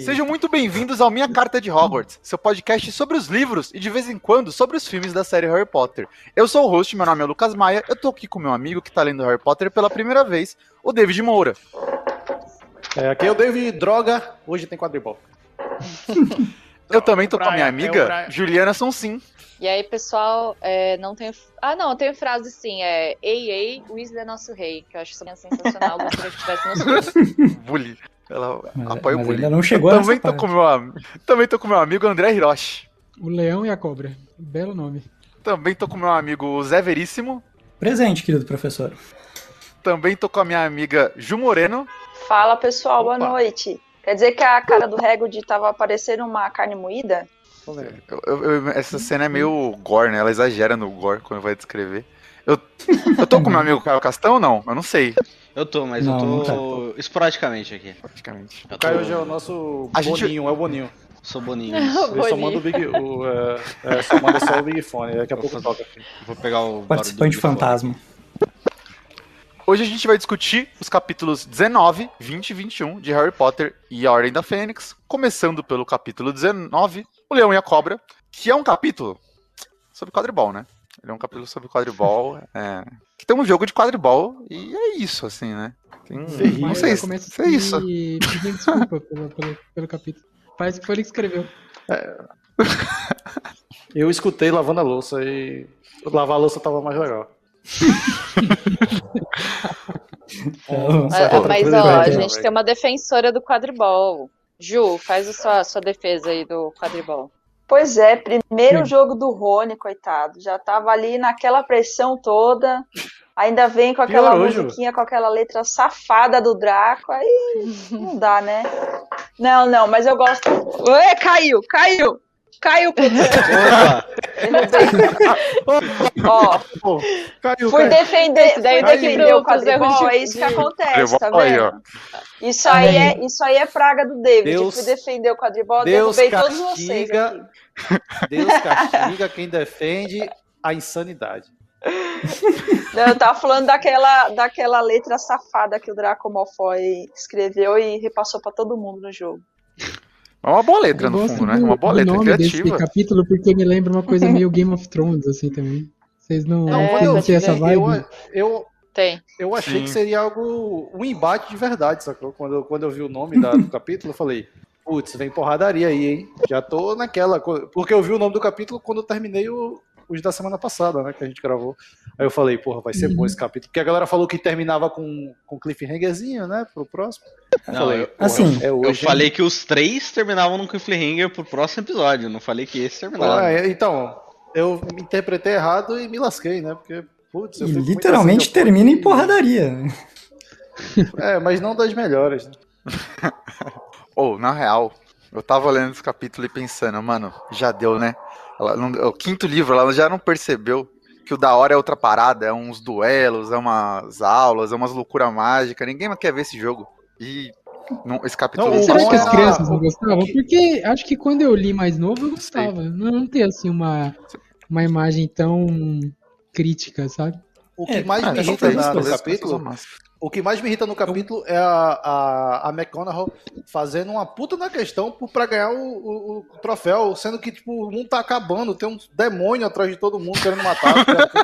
Sejam muito bem-vindos ao Minha Carta de Hogwarts, seu podcast sobre os livros e, de vez em quando, sobre os filmes da série Harry Potter. Eu sou o host, meu nome é Lucas Maia, eu tô aqui com meu amigo que tá lendo Harry Potter pela primeira vez, o David Moura. Aqui é o David Droga, hoje tem quadribol. Eu também tô com a minha amiga, Juliana Sonsim. E aí, pessoal, não tenho... Ah, não, eu tenho frase sim, Ei, ei, Weasley é nosso rei, que eu acho isso sensacional, gostaria que tivesse nos cursos. Bully. Ela apoia o bullying. Não chegou também tô com meu amigo André Hiroshi. O Leão e a Cobra. Belo nome. Também tô com meu amigo Zé Veríssimo. Presente, querido professor. Também tô com a minha amiga Ju Moreno. Fala, pessoal. Opa. Boa noite. Quer dizer que a cara do Hagrid tava parecendo uma carne moída? Essa cena é meio gore, né? Ela exagera no gore quando vai descrever. Eu tô com meu amigo Caio Castão ou não? Eu não sei. Eu tô, mas eu tô esporadicamente aqui. Praticamente. O Caio hoje é o nosso Boninho, é o Boninho. Sou Boninho. Eu só mando o Big Fone, daqui a pouco eu toco aqui. Vou pegar o participante fantasma. Hoje a gente vai discutir os capítulos 19, 20 e 21 de Harry Potter e a Ordem da Fênix, começando pelo capítulo 19, O Leão e a Cobra, que é um capítulo sobre quadribol, né? Ele é um capítulo sobre quadribol, que tem um jogo de quadribol, e é isso, assim, né? Não sei se é isso. Pedindo desculpa pelo capítulo. Parece que foi ele que escreveu. Eu escutei lavando a louça, e lavar a louça tava mais legal. Mas, ó, a gente tem uma defensora do quadribol. Ju, faz a sua defesa aí do quadribol. Pois é, primeiro jogo do Rony, coitado. Já tava ali naquela pressão toda. Ainda vem com aquela musiquinha, com aquela letra safada do Draco. Aí não dá, né? Não, mas eu gosto. Ué, caiu! Caiu, puto. Ó, fui defender o quadribol, é isso que acontece, tá vendo? Isso aí é praga do David. Deus, fui defender o quadribol, derrubei todos vocês aqui. Deus castiga quem defende a insanidade. Não, eu tava falando daquela letra safada que o Draco Malfoy escreveu e repassou pra todo mundo no jogo. É uma boa letra, no fundo, né? Uma boa letra criativa. Desse capítulo, porque me lembra uma coisa meio Game of Thrones, assim, também. Vocês não têm essa vibe? Eu achei que seria algo... um embate de verdade, sacou? Quando eu vi o nome do capítulo, eu falei... Putz, vem porradaria aí, hein? Já tô naquela... Porque eu vi o nome do capítulo quando eu terminei os da semana passada, né? Que a gente gravou. Aí eu falei, porra, vai ser bom esse capítulo. Porque a galera falou que terminava com cliffhangerzinho, né? Pro próximo. Não, falei, eu falei que os três terminavam num cliffhanger pro próximo episódio. Não falei que esse terminava. Então, eu me interpretei errado e me lasquei, né? Porque, putz... E literalmente assim, termina em porradaria. Mas não das melhores, né? Na real, eu tava lendo esse capítulo e pensando, mano, já deu, né? O quinto livro, ela já não percebeu que o da hora é outra parada, é uns duelos, é umas aulas, é umas loucuras mágicas, ninguém mais quer ver esse jogo. E esse capítulo... Será que as crianças não gostavam? Porque acho que quando eu li mais novo, eu gostava. Não tem, assim, uma imagem tão crítica, sabe? O que mais me irrita no capítulo... O que mais me irrita no capítulo é a McGonagall fazendo uma puta na questão pra ganhar o troféu, sendo que, tipo, o mundo tá acabando, tem um demônio atrás de todo mundo querendo matar,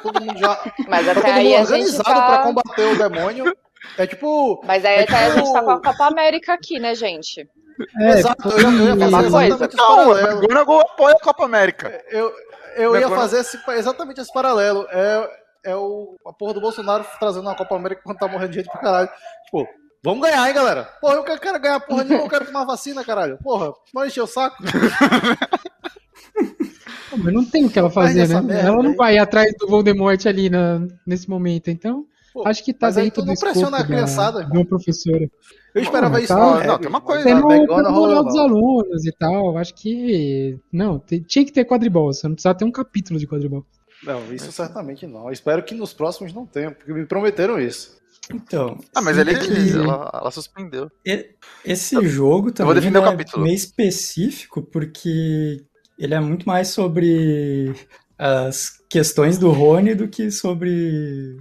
todo mundo já... Mas até tá todo aí mundo organizado pra combater o demônio. É tipo... Mas aí até a gente tá com a Copa América aqui, né, gente? Exato, eu ia fazer exatamente esse paralelo. McGonagall apoia a Copa América. Eu ia fazer exatamente esse paralelo. É a porra do Bolsonaro trazendo uma Copa América quando tá morrendo de gente pra caralho. Tipo, vamos ganhar, hein, galera? Porra, eu quero ganhar porra nenhuma, eu quero tomar vacina, caralho. Porra, não encher o saco. Mas não tem o que ela fazer, né? Ela não vai atrás do Voldemort ali nesse momento, então... Pô, acho que tá dentro do escopo a criançada, da professora. Eu esperava isso. Não, tem uma coisa. Tem o moral dos alunos e tal. Acho que... Não, tinha que ter quadribol. Você não precisava ter um capítulo de quadribol. Não, isso certamente não. Espero que nos próximos não tenha, porque me prometeram isso. Então... mas ela suspendeu. Esse jogo também é meio específico, porque ele é muito mais sobre as questões do Rony do que sobre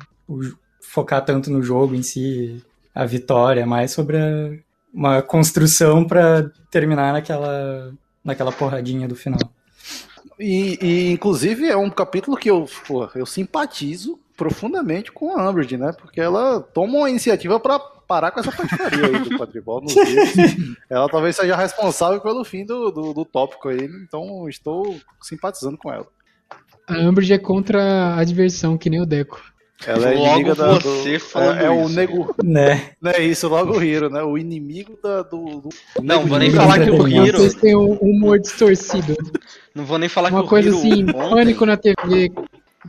focar tanto no jogo em si, a vitória, mais sobre uma construção para terminar naquela porradinha do final. E inclusive é um capítulo que eu simpatizo profundamente com a Umbridge, né? Porque ela toma uma iniciativa para parar com essa patifaria aí do quadribol nos dias. Ela talvez seja responsável pelo fim do tópico aí, então estou simpatizando com ela. A Umbridge é contra a diversão, que nem o Deco. Ela é inimiga o nego, né? Não é isso, logo o Hiro, né? O inimigo do não vou nem falar que o Hiro. Vocês têm um humor distorcido. Não vou nem falar uma que o Hiro. Uma coisa assim, ontem... pânico na TV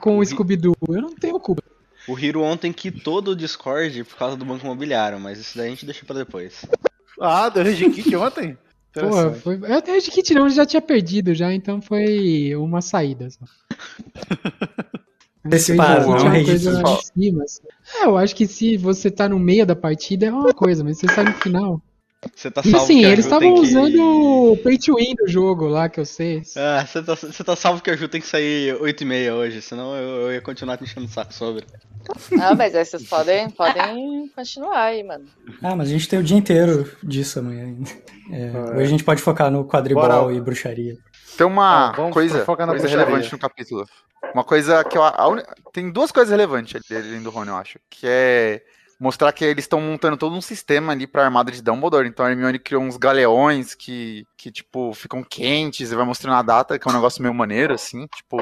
com o Scooby-Doo. Eu não tenho culpa. O Hiro ontem quitou o Discord por causa do Banco Imobiliário, mas isso daí a gente deixa pra depois. Ah, deu Red Kit ontem? Pô, foi... Eu até Red Kit não, eu já tinha perdido já, então foi uma saída só. Eu acho que se você tá no meio da partida é uma coisa, mas você sai no final. Você tá salvo. E sim, eles estavam usando o pay to win do jogo lá, que eu sei. Ah, você tá salvo que a Ju tem que sair 8h30 hoje, senão eu ia continuar te enchendo o saco sobre. Ah, mas aí vocês podem continuar aí, mano. Ah, mas a gente tem o dia inteiro disso amanhã ainda. Hoje a gente pode focar no quadribol e bruxaria. Tem uma coisa relevante no capítulo. Uma coisa que tem duas coisas relevantes ali do Rony, eu acho. Que é mostrar que eles estão montando todo um sistema ali pra armada de Dumbledore. Então a Hermione criou uns galeões que tipo, ficam quentes e vai mostrando a data, que é um negócio meio maneiro, assim. Tipo,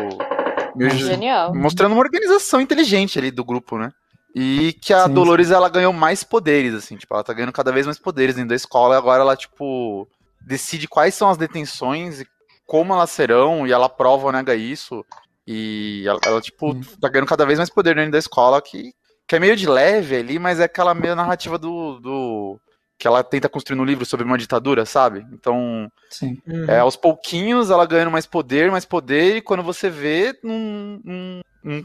meio genial. Mostrando uma organização inteligente ali do grupo, né? E que a Dolores, ela ganhou mais poderes, assim. Tipo, ela tá ganhando cada vez mais poderes dentro da escola. E agora ela, tipo, decide quais são as detenções e como elas serão. E ela prova ou nega isso. E ela tipo, tá ganhando cada vez mais poder dentro da escola, que é meio de leve ali, mas é aquela meio narrativa do que ela tenta construir no livro sobre uma ditadura, sabe? Então, aos pouquinhos ela ganhando mais poder, e quando você vê, não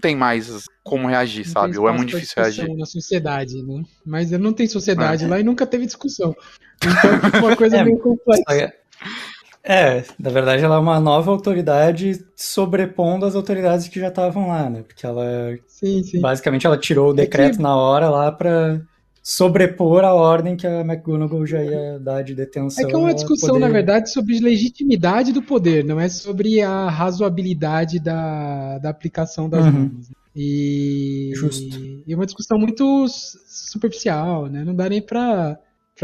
tem mais como reagir, não sabe? Ou é muito difícil reagir. Na sociedade, né? Mas não tem sociedade lá e nunca teve discussão. Então, tipo, uma coisa meio complexa. Na verdade ela é uma nova autoridade sobrepondo as autoridades que já estavam lá, né? Porque ela, basicamente, ela tirou o decreto na hora lá pra sobrepor a ordem que a McGonagall já ia dar de detenção. É que é uma discussão, na verdade, sobre legitimidade do poder, não é sobre a razoabilidade da aplicação das normas. E é uma discussão muito superficial, né? Não dá nem pra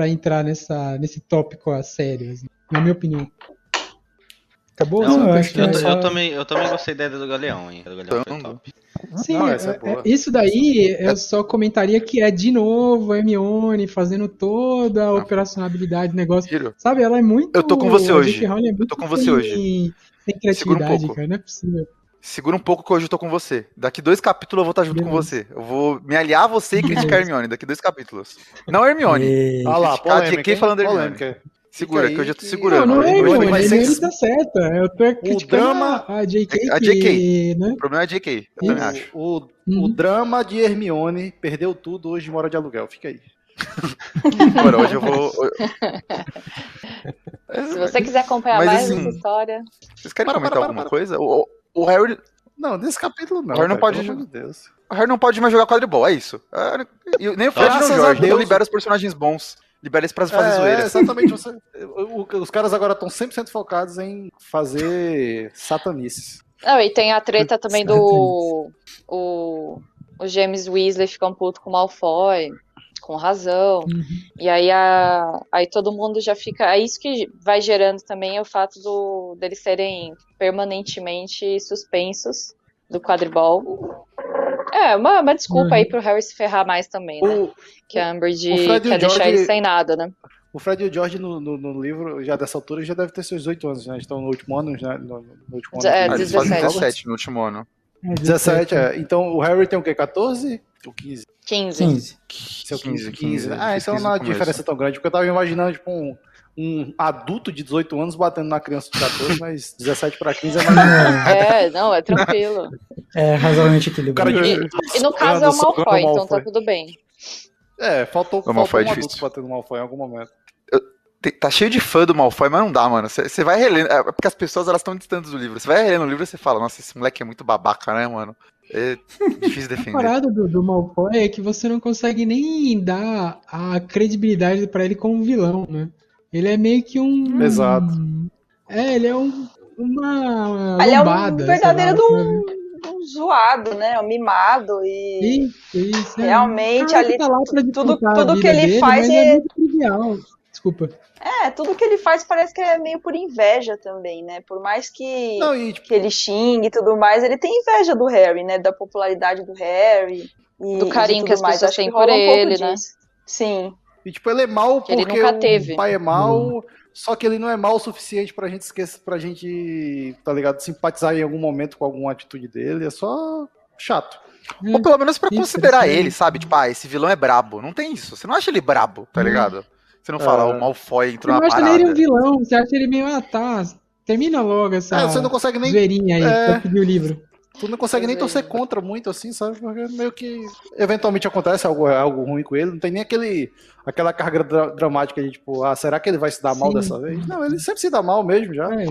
entrar nesse tópico a sério, assim. Na minha opinião. Acabou? Não, eu também gostei da ideia do Galeão, hein? Do Galeão foi top. Sim, isso daí eu só comentaria que é de novo a Hermione fazendo toda a operacionalidade do negócio. Tiro. Sabe, ela é muito... Eu tô com você hoje. Eu tô com você hoje. Tem criatividade, cara, não é possível. Segura um pouco que hoje eu tô com você. Daqui 2 capítulos eu vou estar junto com você. Eu vou me aliar a você e criticar a Hermione. Daqui 2 capítulos. Não a Hermione. Olha lá, polêmica. Falando polêmica. Hermione. Segura, que eu já tô segurando. Não, ele tá certo. Eu tô criticando a JK. A JK, né? O problema é a JK, eu também acho. O drama de Hermione perdeu tudo, hoje mora de aluguel. Fica aí. Agora, hoje eu vou... Se você quiser acompanhar mais essa história... Vocês querem comentar alguma coisa? O Harry... Não, nesse capítulo não. O Harry não pode... Pelo amor de Deus. O Harry não pode mais jogar quadribol, é isso. Nem o Fred nem o Jorge, então libera os personagens bons. Libera isso pra fazer zoeira. Exatamente. Os caras agora estão 100% focados em fazer satanices. Não, e tem a treta também do... Os James Weasley ficam puto com o Malfoy, com razão. E aí, aí todo mundo já fica... É isso que vai gerando também é o fato deles serem permanentemente suspensos do quadribol. É, uma desculpa aí pro Harry se ferrar mais também, né? Que a Umbridge quer deixar ele sem nada, né? O Fred e o George no livro, já dessa altura, já deve ter seus 18 anos, né? Eles estão no último ano, né? No último ano. Eles fazem 17 no último ano. 17, Então o Harry tem o quê? 14 ou 15? 15. Seu 15. Então não é uma diferença tão grande, porque eu tava imaginando, tipo, um adulto de 18 anos batendo na criança de 14, mas 17 para 15 é mais... não, é tranquilo. É razoavelmente equilibrado. E no caso é o Malfoy, então tá tudo bem. Faltou um adulto batendo no Malfoy em algum momento. Tá cheio de fã do Malfoy, mas não dá, mano. Você vai relendo, porque as pessoas, elas estão distantes do livro. Você vai relendo o livro e você fala, nossa, esse moleque é muito babaca, né, mano? É difícil defender. A parada do Malfoy é que você não consegue nem dar a credibilidade pra ele como vilão, né? Ele é meio que um... Exato. Ele é uma ele lombada, é um verdadeiro de um zoado, né? Um mimado e... Isso, realmente ali tudo que ele dele, faz é muito trivial. Desculpa. Tudo que ele faz parece que é meio por inveja também, né? Por mais que, que ele xingue e tudo mais, ele tem inveja do Harry, né? Da popularidade do Harry. E, do carinho que as pessoas têm por ele, né? Sim. E tipo, ele é mal porque ele nunca teve. O pai é mal, só que ele não é mal o suficiente pra gente esquecer, pra gente, tá ligado? Simpatizar em algum momento com alguma atitude dele. É só chato. Ou pelo menos pra considerar ele, sabe? Tipo, esse vilão é brabo. Não tem isso. Você não acha ele brabo, tá ligado? Você não fala, o Malfoy entrou na parada. Você acha ele um vilão, você acha ele meio termina logo essa você não consegue nem zoeirinha aí, pra pedir o livro. Tu não consegue nem torcer contra muito, assim, sabe? Porque meio que eventualmente acontece algo ruim com ele, não tem nem aquela carga dramática de tipo, será que ele vai se dar mal dessa vez? Não, ele sempre se dá mal mesmo já. É.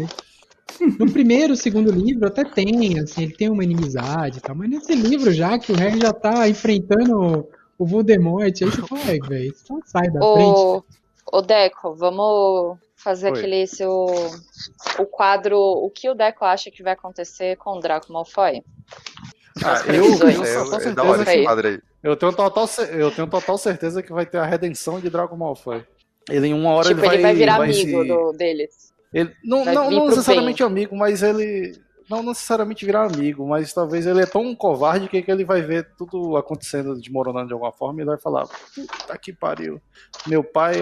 No primeiro, segundo livro até tem, assim, ele tem uma inimizade e tal, mas nesse livro já, que o Harry já tá enfrentando o Voldemort, aí você fala, velho, só sai da frente. Ô Deco, vamos fazer aquele o quadro, o que o Deco acha que vai acontecer com o Draco Malfoy? Eu tenho total certeza que vai ter a redenção de Draco Malfoy. Ele em uma hora tipo, ele vai virar amigo deles. Ele, não necessariamente amigo, mas ele não necessariamente virar amigo, mas talvez ele é tão covarde que ele vai ver tudo acontecendo, desmoronando de alguma forma, e ele vai falar, puta que pariu, meu pai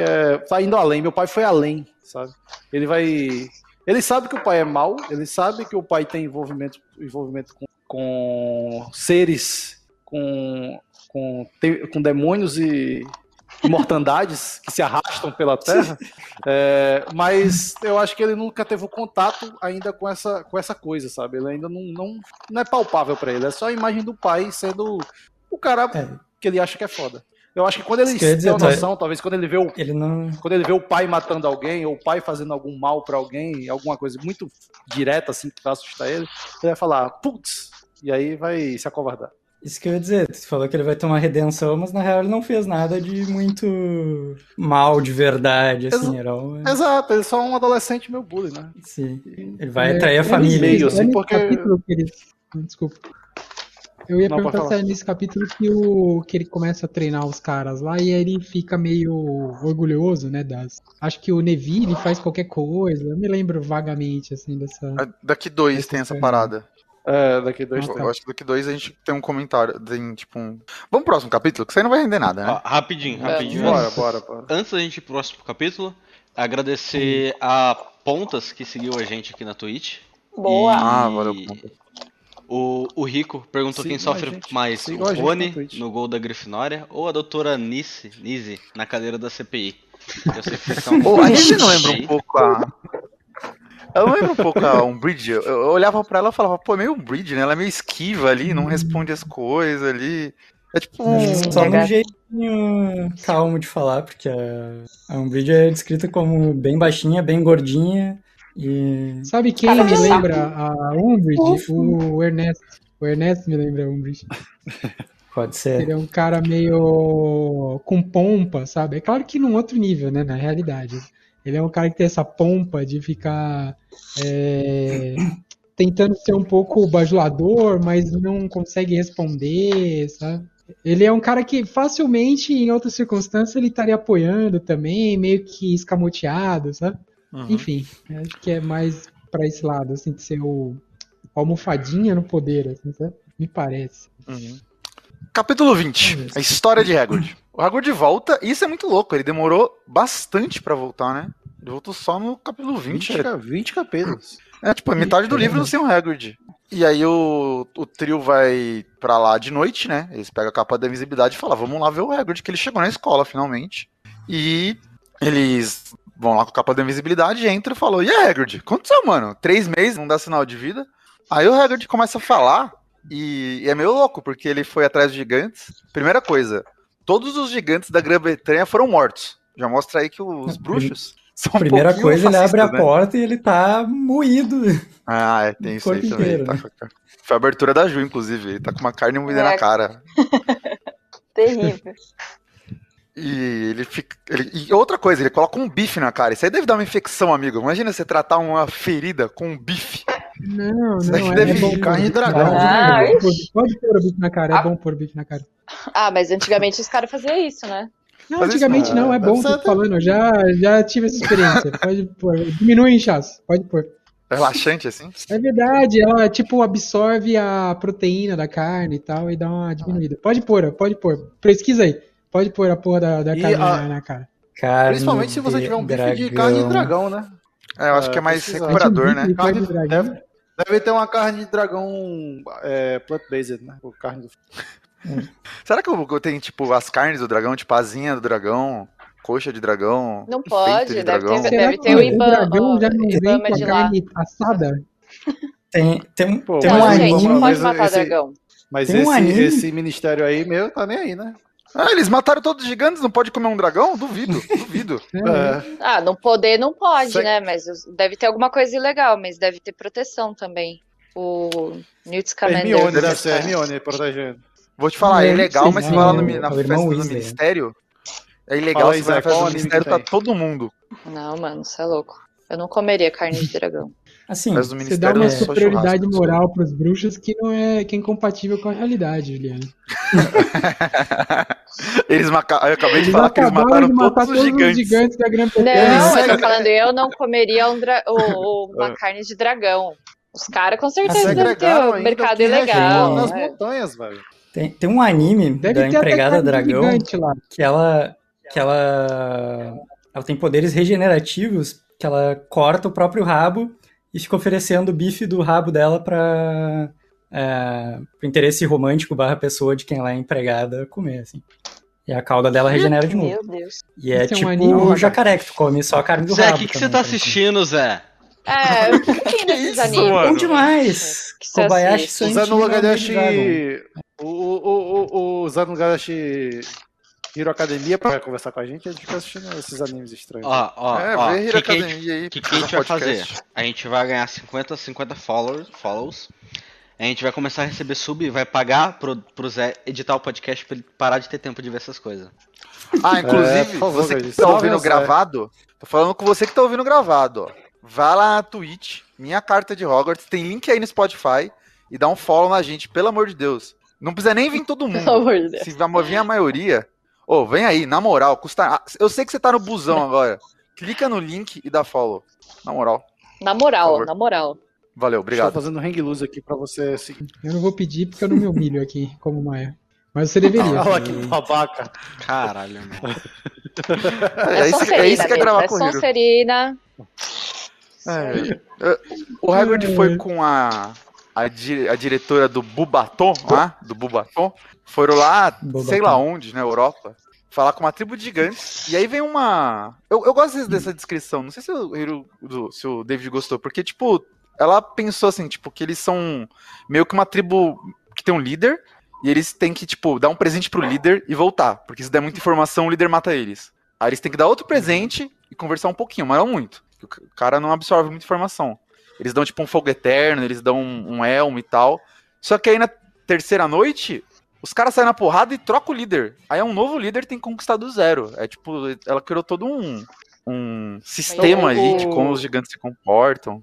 tá indo além, meu pai foi além, sabe? Ele sabe que o pai é mau, ele sabe que o pai tem envolvimento com seres, com demônios e mortandades que se arrastam pela terra, mas eu acho que ele nunca teve o contato ainda com essa coisa, sabe? Ele ainda não é palpável pra ele, é só a imagem do pai sendo o cara que ele acha que é foda. Eu acho que quando ele tem a noção, talvez quando ele vê o pai matando alguém, ou o pai fazendo algum mal pra alguém, alguma coisa muito direta assim que vai assustar ele, ele vai falar, putz, e aí vai se acovardar. Isso que eu ia dizer, você falou que ele vai ter uma redenção, mas na real ele não fez nada de muito mal de verdade, assim, Exato, ele é só um adolescente meio bully, né? Sim, ele vai atrair a família. Desculpa. Eu ia perguntar nesse capítulo que ele começa a treinar os caras lá e aí ele fica meio orgulhoso, né? Acho que o Neville faz qualquer coisa, eu me lembro vagamente, assim, dessa... Daqui 2 tem essa parada. Daqui 2 tem. Eu acho que daqui 2 a gente tem um comentário. Tem, tipo, vamos pro próximo capítulo, que isso aí não vai render nada, né? Rapidinho. Bora. Antes da gente ir pro próximo capítulo, agradecer a Pontas que seguiu a gente aqui na Twitch. Boa! E... valeu, Pontas. O Rico perguntou quem sofre mais, o Rony no gol da Grifinória ou a doutora Nise na cadeira da CPI. Eu sei que vocês a gente não lembra um pouco a... Eu lembro um pouco a Umbridge, eu olhava pra ela e falava, pô, é meio Umbridge, né? Ela é meio esquiva ali, não responde as coisas ali. É tipo só um jeitinho calmo de falar, porque a Umbridge é descrita como bem baixinha, bem gordinha e... Sabe quem me lembra a Umbridge? O Ernesto. O Ernesto me lembra a Umbridge. Pode ser. Ele é um cara meio com pompa, sabe? É claro que num outro nível, né? Na realidade. Ele é um cara que tem essa pompa de ficar tentando ser um pouco bajulador, mas não consegue responder, sabe? Ele é um cara que facilmente, em outras circunstâncias, ele estaria apoiando também, meio que escamoteado, sabe? Uhum. Enfim, acho que é mais pra esse lado, assim, de ser o almofadinha no poder, assim, sabe? Me parece. Uhum. Capítulo 20, a história de Hagrid. O Hagrid volta, e isso é muito louco, ele demorou bastante pra voltar, né? Ele voltou só no capítulo 20 capítulos. É metade do livro sem o Hagrid. E aí o trio vai pra lá de noite, né? Eles pegam a capa da invisibilidade e falam, vamos lá ver o Hagrid, que ele chegou na escola, finalmente. E eles vão lá com a capa da invisibilidade, entram e falam, e aí, Hagrid, quanto são, mano? 3 meses, não dá sinal de vida? Aí o Hagrid começa a falar, e é meio louco, porque ele foi atrás dos gigantes. Primeira coisa... Todos os gigantes da Grã-Bretanha foram mortos. Já mostra aí que os bruxos Primeira coisa, ele abre a porta e ele tá moído. Ah, tem isso aí também. Tá, foi a abertura da Ju, inclusive. Ele tá com uma carne moída na cara. Terrível. E ele fica. E outra coisa, ele coloca um bife na cara. Isso aí deve dar uma infecção, amigo. Imagina você tratar uma ferida com um bife. Não, isso não. Deve ficar em dragão. Pode pôr o bife na cara, é bom pôr o bife na cara. Ah, mas antigamente os caras faziam isso, né? Não, antigamente não, é bom, tô falando, já tive essa experiência, pode pôr, diminui o inchaço, pode pôr. Relaxante, assim? É verdade, ela, tipo, absorve a proteína da carne e tal, e dá uma diminuída. Pode pôr, pesquisa aí, pode pôr a porra da carne na cara. Principalmente se você tiver um bife de carne de dragão, né? É, eu acho que é mais recuperador, né? Deve ter uma carne de dragão plant-based, né? Ou carne do... Será que eu tenho, tipo, as carnes do dragão, tipo, asinha do dragão, coxa de dragão? Não pode, deve ter o Ibama. O dragão já não vem com a carne assada? Tem um anime. Gente, não pode matar dragão. Mas esse ministério aí, meu, tá nem aí, né? Ah, eles mataram todos os gigantes, não pode comer um dragão? Duvido. Ah, não poder, não pode, né? Mas deve ter alguma coisa ilegal, mas deve ter proteção também. O Newt Scamander. Hermione, deve ser Hermione protegendo. Vou te falar, é ilegal, mas você vai lá na festa do ministério, é ilegal, você vai na festa do ministério, tá todo mundo. Não, mano, você é louco. Eu não comeria carne de dragão. Assim, você dá uma superioridade moral pros bruxos que é incompatível com a realidade, Juliana. Eu acabei de falar que eles mataram todos os gigantes da Grã-Bretanha. Não, eu tô falando, eu não comeria uma carne de dragão. Os caras com certeza devem ter o mercado ilegal. Nas montanhas, velho. Tem um anime da empregada dragão que ela tem poderes regenerativos, que ela corta o próprio rabo e fica oferecendo o bife do rabo dela para o interesse romântico / pessoa de quem ela é empregada comer, assim. E a cauda dela regenera de novo. Meu Deus. E é tipo um jacaré que tu come só a carne do rabo. Zé, o que você tá assistindo, Zé? É, eu fiquei nesses animes. Bom demais. Kobayashi Sanji. O Zanugadashi Hero Academia pra conversar com a gente, a gente fica assistindo esses animes estranhos. Vem Hero Academia aí. O que a gente vai fazer? A gente vai ganhar 50 follows. A gente vai começar a receber sub e vai pagar pro Zé editar o podcast pra ele parar de ter tempo de ver essas coisas. Ah, inclusive, você que tá ouvindo gravado, tô falando com você que tá ouvindo gravado, ó. Vá lá na Twitch, Minha Carta de Hogwarts, tem link aí no Spotify, e dá um follow na gente, pelo amor de Deus. Não precisa nem vir todo mundo. Pelo amor de Deus. Se vir a maioria, vem aí, na moral, custa... Eu sei que você tá no busão agora. Clica no link e dá follow. Na moral. Valeu, obrigado. Estou fazendo hang loose aqui pra você seguir. Eu não vou pedir porque eu não me humilho aqui, como Maia. Mas você deveria. Olha que babaca. Caralho, mano. É isso que é gravar com o Hiro. Sonserina. O Hagrid foi com a diretora do Beauxbatons, foram lá, sei lá onde, na Europa, falar com uma tribo de gigantes, e aí vem uma... Eu gosto dessa descrição, não sei se o David gostou, porque, tipo, ela pensou assim, tipo, que eles são meio que uma tribo que tem um líder, e eles têm que, tipo, dar um presente pro líder e voltar, porque se der muita informação, o líder mata eles. Aí eles têm que dar outro presente e conversar um pouquinho, mas não muito. O cara não absorve muita informação. Eles dão tipo um fogo eterno, eles dão um elmo e tal. Só que aí na terceira noite, os caras saem na porrada e trocam o líder. Aí é um novo líder, tem que conquistar do zero. É tipo, ela criou todo um sistema ali de como os gigantes se comportam.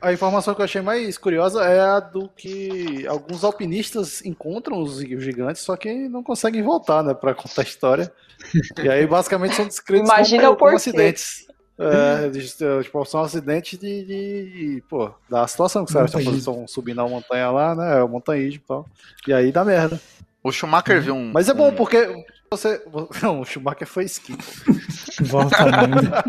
A informação que eu achei mais curiosa é a do que alguns alpinistas encontram os gigantes, só que não conseguem voltar, né, pra contar a história. E aí basicamente são descritos como acidentes. Tipo, são acidentes da situação que os caras estão subindo a montanha lá, né? É o montanhismo e tal. E aí dá merda. O Schumacher viu um. Mas é bom porque você. Não, o Schumacher foi esqui. Volta ainda.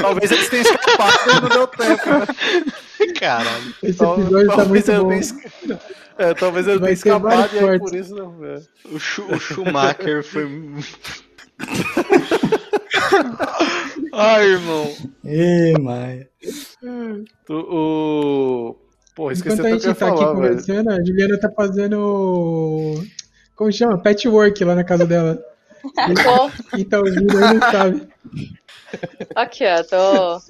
Talvez eles tenham escapado e não deu tempo, né? Caralho. Esse episódio talvez tá muito bom. Talvez ele tenha escapado e aí por isso não. O Schumacher foi. Ai, irmão. Ei, Maia. Porra, esqueci até o que eu ia falar, velho. Enquanto a gente tá aqui conversando, a Juliana tá fazendo... Como chama? Patchwork lá na casa dela. E tá ouvindo, ele não sabe. Aqui, ó, tô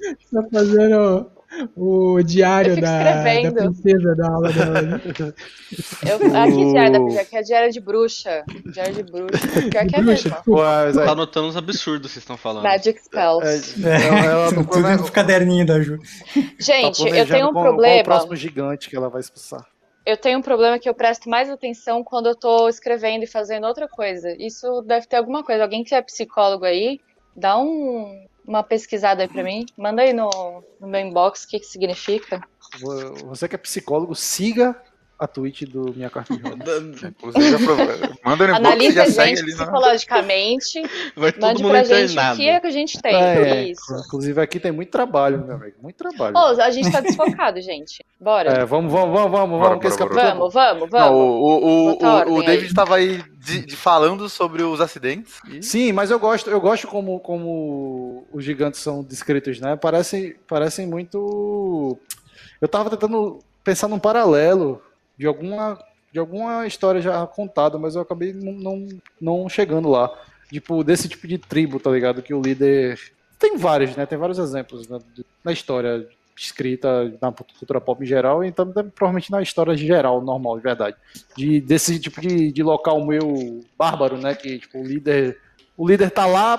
fazendo o diário da princesa da aula dela. Aqui, diário da princesa, que é diário de bruxa. Diário de bruxa. Pior que é mesmo. Ué, tá anotando os absurdos que vocês estão falando. Magic Spells. Ela não tudo no caderninho da Ju. Gente, tá, eu tenho um problema. É o próximo gigante que ela vai expulsar. Eu tenho um problema que eu presto mais atenção quando eu tô escrevendo e fazendo outra coisa. Isso deve ter alguma coisa. Alguém que é psicólogo aí, dá uma pesquisada aí pra mim. Manda aí no meu inbox o que significa. Você que é psicólogo, siga a tweet do Minha Carta de Hogwarts. Manda no inbox. Analisa a gente psicologicamente. Vai todo mande mundo pra gente o que a gente tem. Isso. Inclusive aqui tem muito trabalho, meu amigo. Muito trabalho. Pô, a gente tá desfocado, gente. Bora. Vamos. Não, o David tava aí falando sobre os acidentes. E... Sim, mas eu gosto como os gigantes são descritos, né? Parecem muito... Eu tava tentando pensar num paralelo de alguma história já contada, mas eu acabei não chegando lá. Tipo, desse tipo de tribo, tá ligado? Que o líder... Tem vários, né? Tem vários exemplos na história escrita, na cultura pop em geral, e então, provavelmente na história geral, normal, de verdade. Desse tipo de local meio bárbaro, né? Que, tipo, o líder tá lá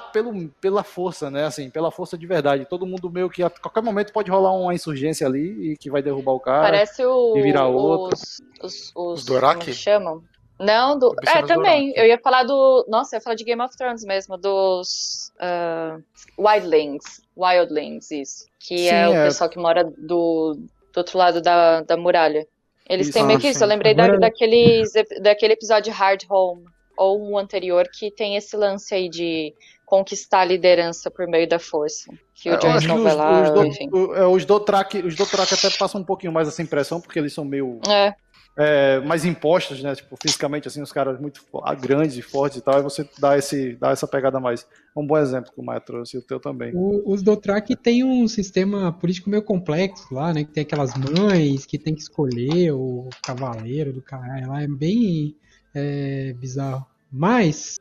pela força, né? Assim, pela força de verdade. Todo mundo meio que a qualquer momento pode rolar uma insurgência ali e que vai derrubar o cara. Parece e virar outro. Os Dothraki? Como chamam? Não, também. Dothraki. Eu ia falar Nossa, eu ia falar de Game of Thrones mesmo, dos Wildlings, isso. Que sim, é o pessoal que mora do outro lado da muralha. Eles têm meio que isso. Eu lembrei daquele episódio Hard Home. Ou um anterior que tem esse lance aí de conquistar a liderança por meio da força. Que o Jones não vai lá, enfim. Os Dothraki até passam um pouquinho mais essa impressão, porque eles são meio mais impostos, né? Tipo, fisicamente, assim, os caras muito grandes e fortes e tal, e você dá essa pegada mais. É um bom exemplo que o Maia trouxe, e o teu também. Os Dothraki tem um sistema político meio complexo lá, né? Que tem aquelas mães que tem que escolher o cavaleiro do caralho lá, é bem... É bizarro. Mas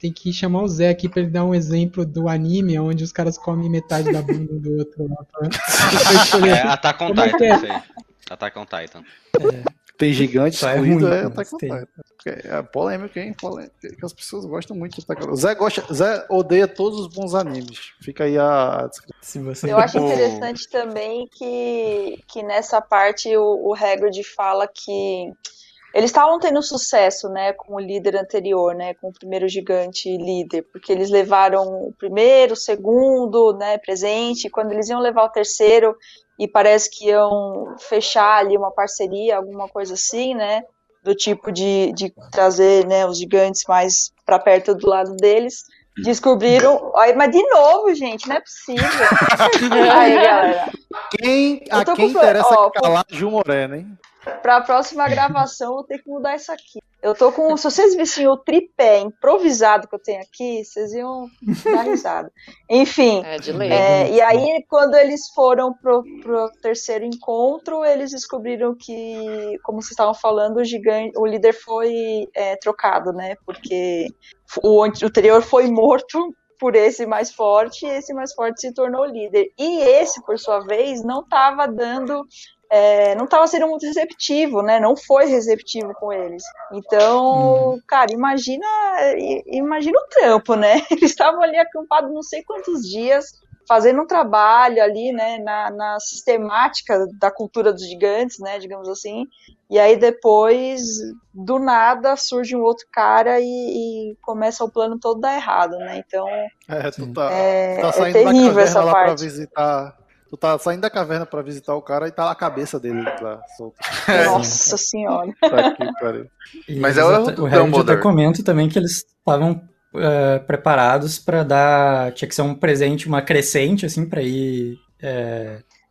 tem que chamar o Zé aqui pra ele dar um exemplo do anime onde os caras comem metade da bunda do outro lá. Attack on Titan, isso aí. Attack on Titan. Tem gigante, tá ruim. Attack on Titan. É polêmico, hein? Que as pessoas gostam muito de Attack on Titan. Zé odeia todos os bons animes. Fica aí a descrição. Eu acho interessante também que nessa parte o Hagrid fala que eles estavam tendo sucesso, né, com o líder anterior, né, com o primeiro gigante líder, porque eles levaram o primeiro, o segundo, né, presente, e quando eles iam levar o terceiro, e parece que iam fechar ali uma parceria, alguma coisa assim, né, do tipo de trazer, né, os gigantes mais pra perto do lado deles, descobriram... Ai, mas de novo, gente, não é possível. Aí, galera. A quem interessa calar Ju Moreno, hein? Pra próxima gravação, eu vou ter que mudar isso aqui. Eu tô com... Se vocês vissem o tripé improvisado que eu tenho aqui, vocês iam dar risada. Enfim. E aí, quando eles foram pro terceiro encontro, eles descobriram que, como vocês estavam falando, o líder foi trocado, né? Porque o anterior foi morto por esse mais forte, e esse mais forte se tornou líder. E esse, por sua vez, não tava dando... não estava sendo muito receptivo, né? Não foi receptivo com eles. Então, cara, imagina o trampo, né? Eles estavam ali acampados não sei quantos dias, fazendo um trabalho ali, né? Na sistemática da cultura dos gigantes, né? Digamos assim. E aí depois, do nada, surge um outro cara e começa o plano todo dar errado, né? Então, tu tá saindo terrível essa parte. Lá pra visitar... Tu tá saindo da caverna pra visitar o cara e tá a cabeça dele lá solta. Nossa senhora. Tá aqui, cara. Mas o Harry até comenta também que eles estavam preparados pra dar... Tinha que ser um presente, uma crescente, assim, pra ir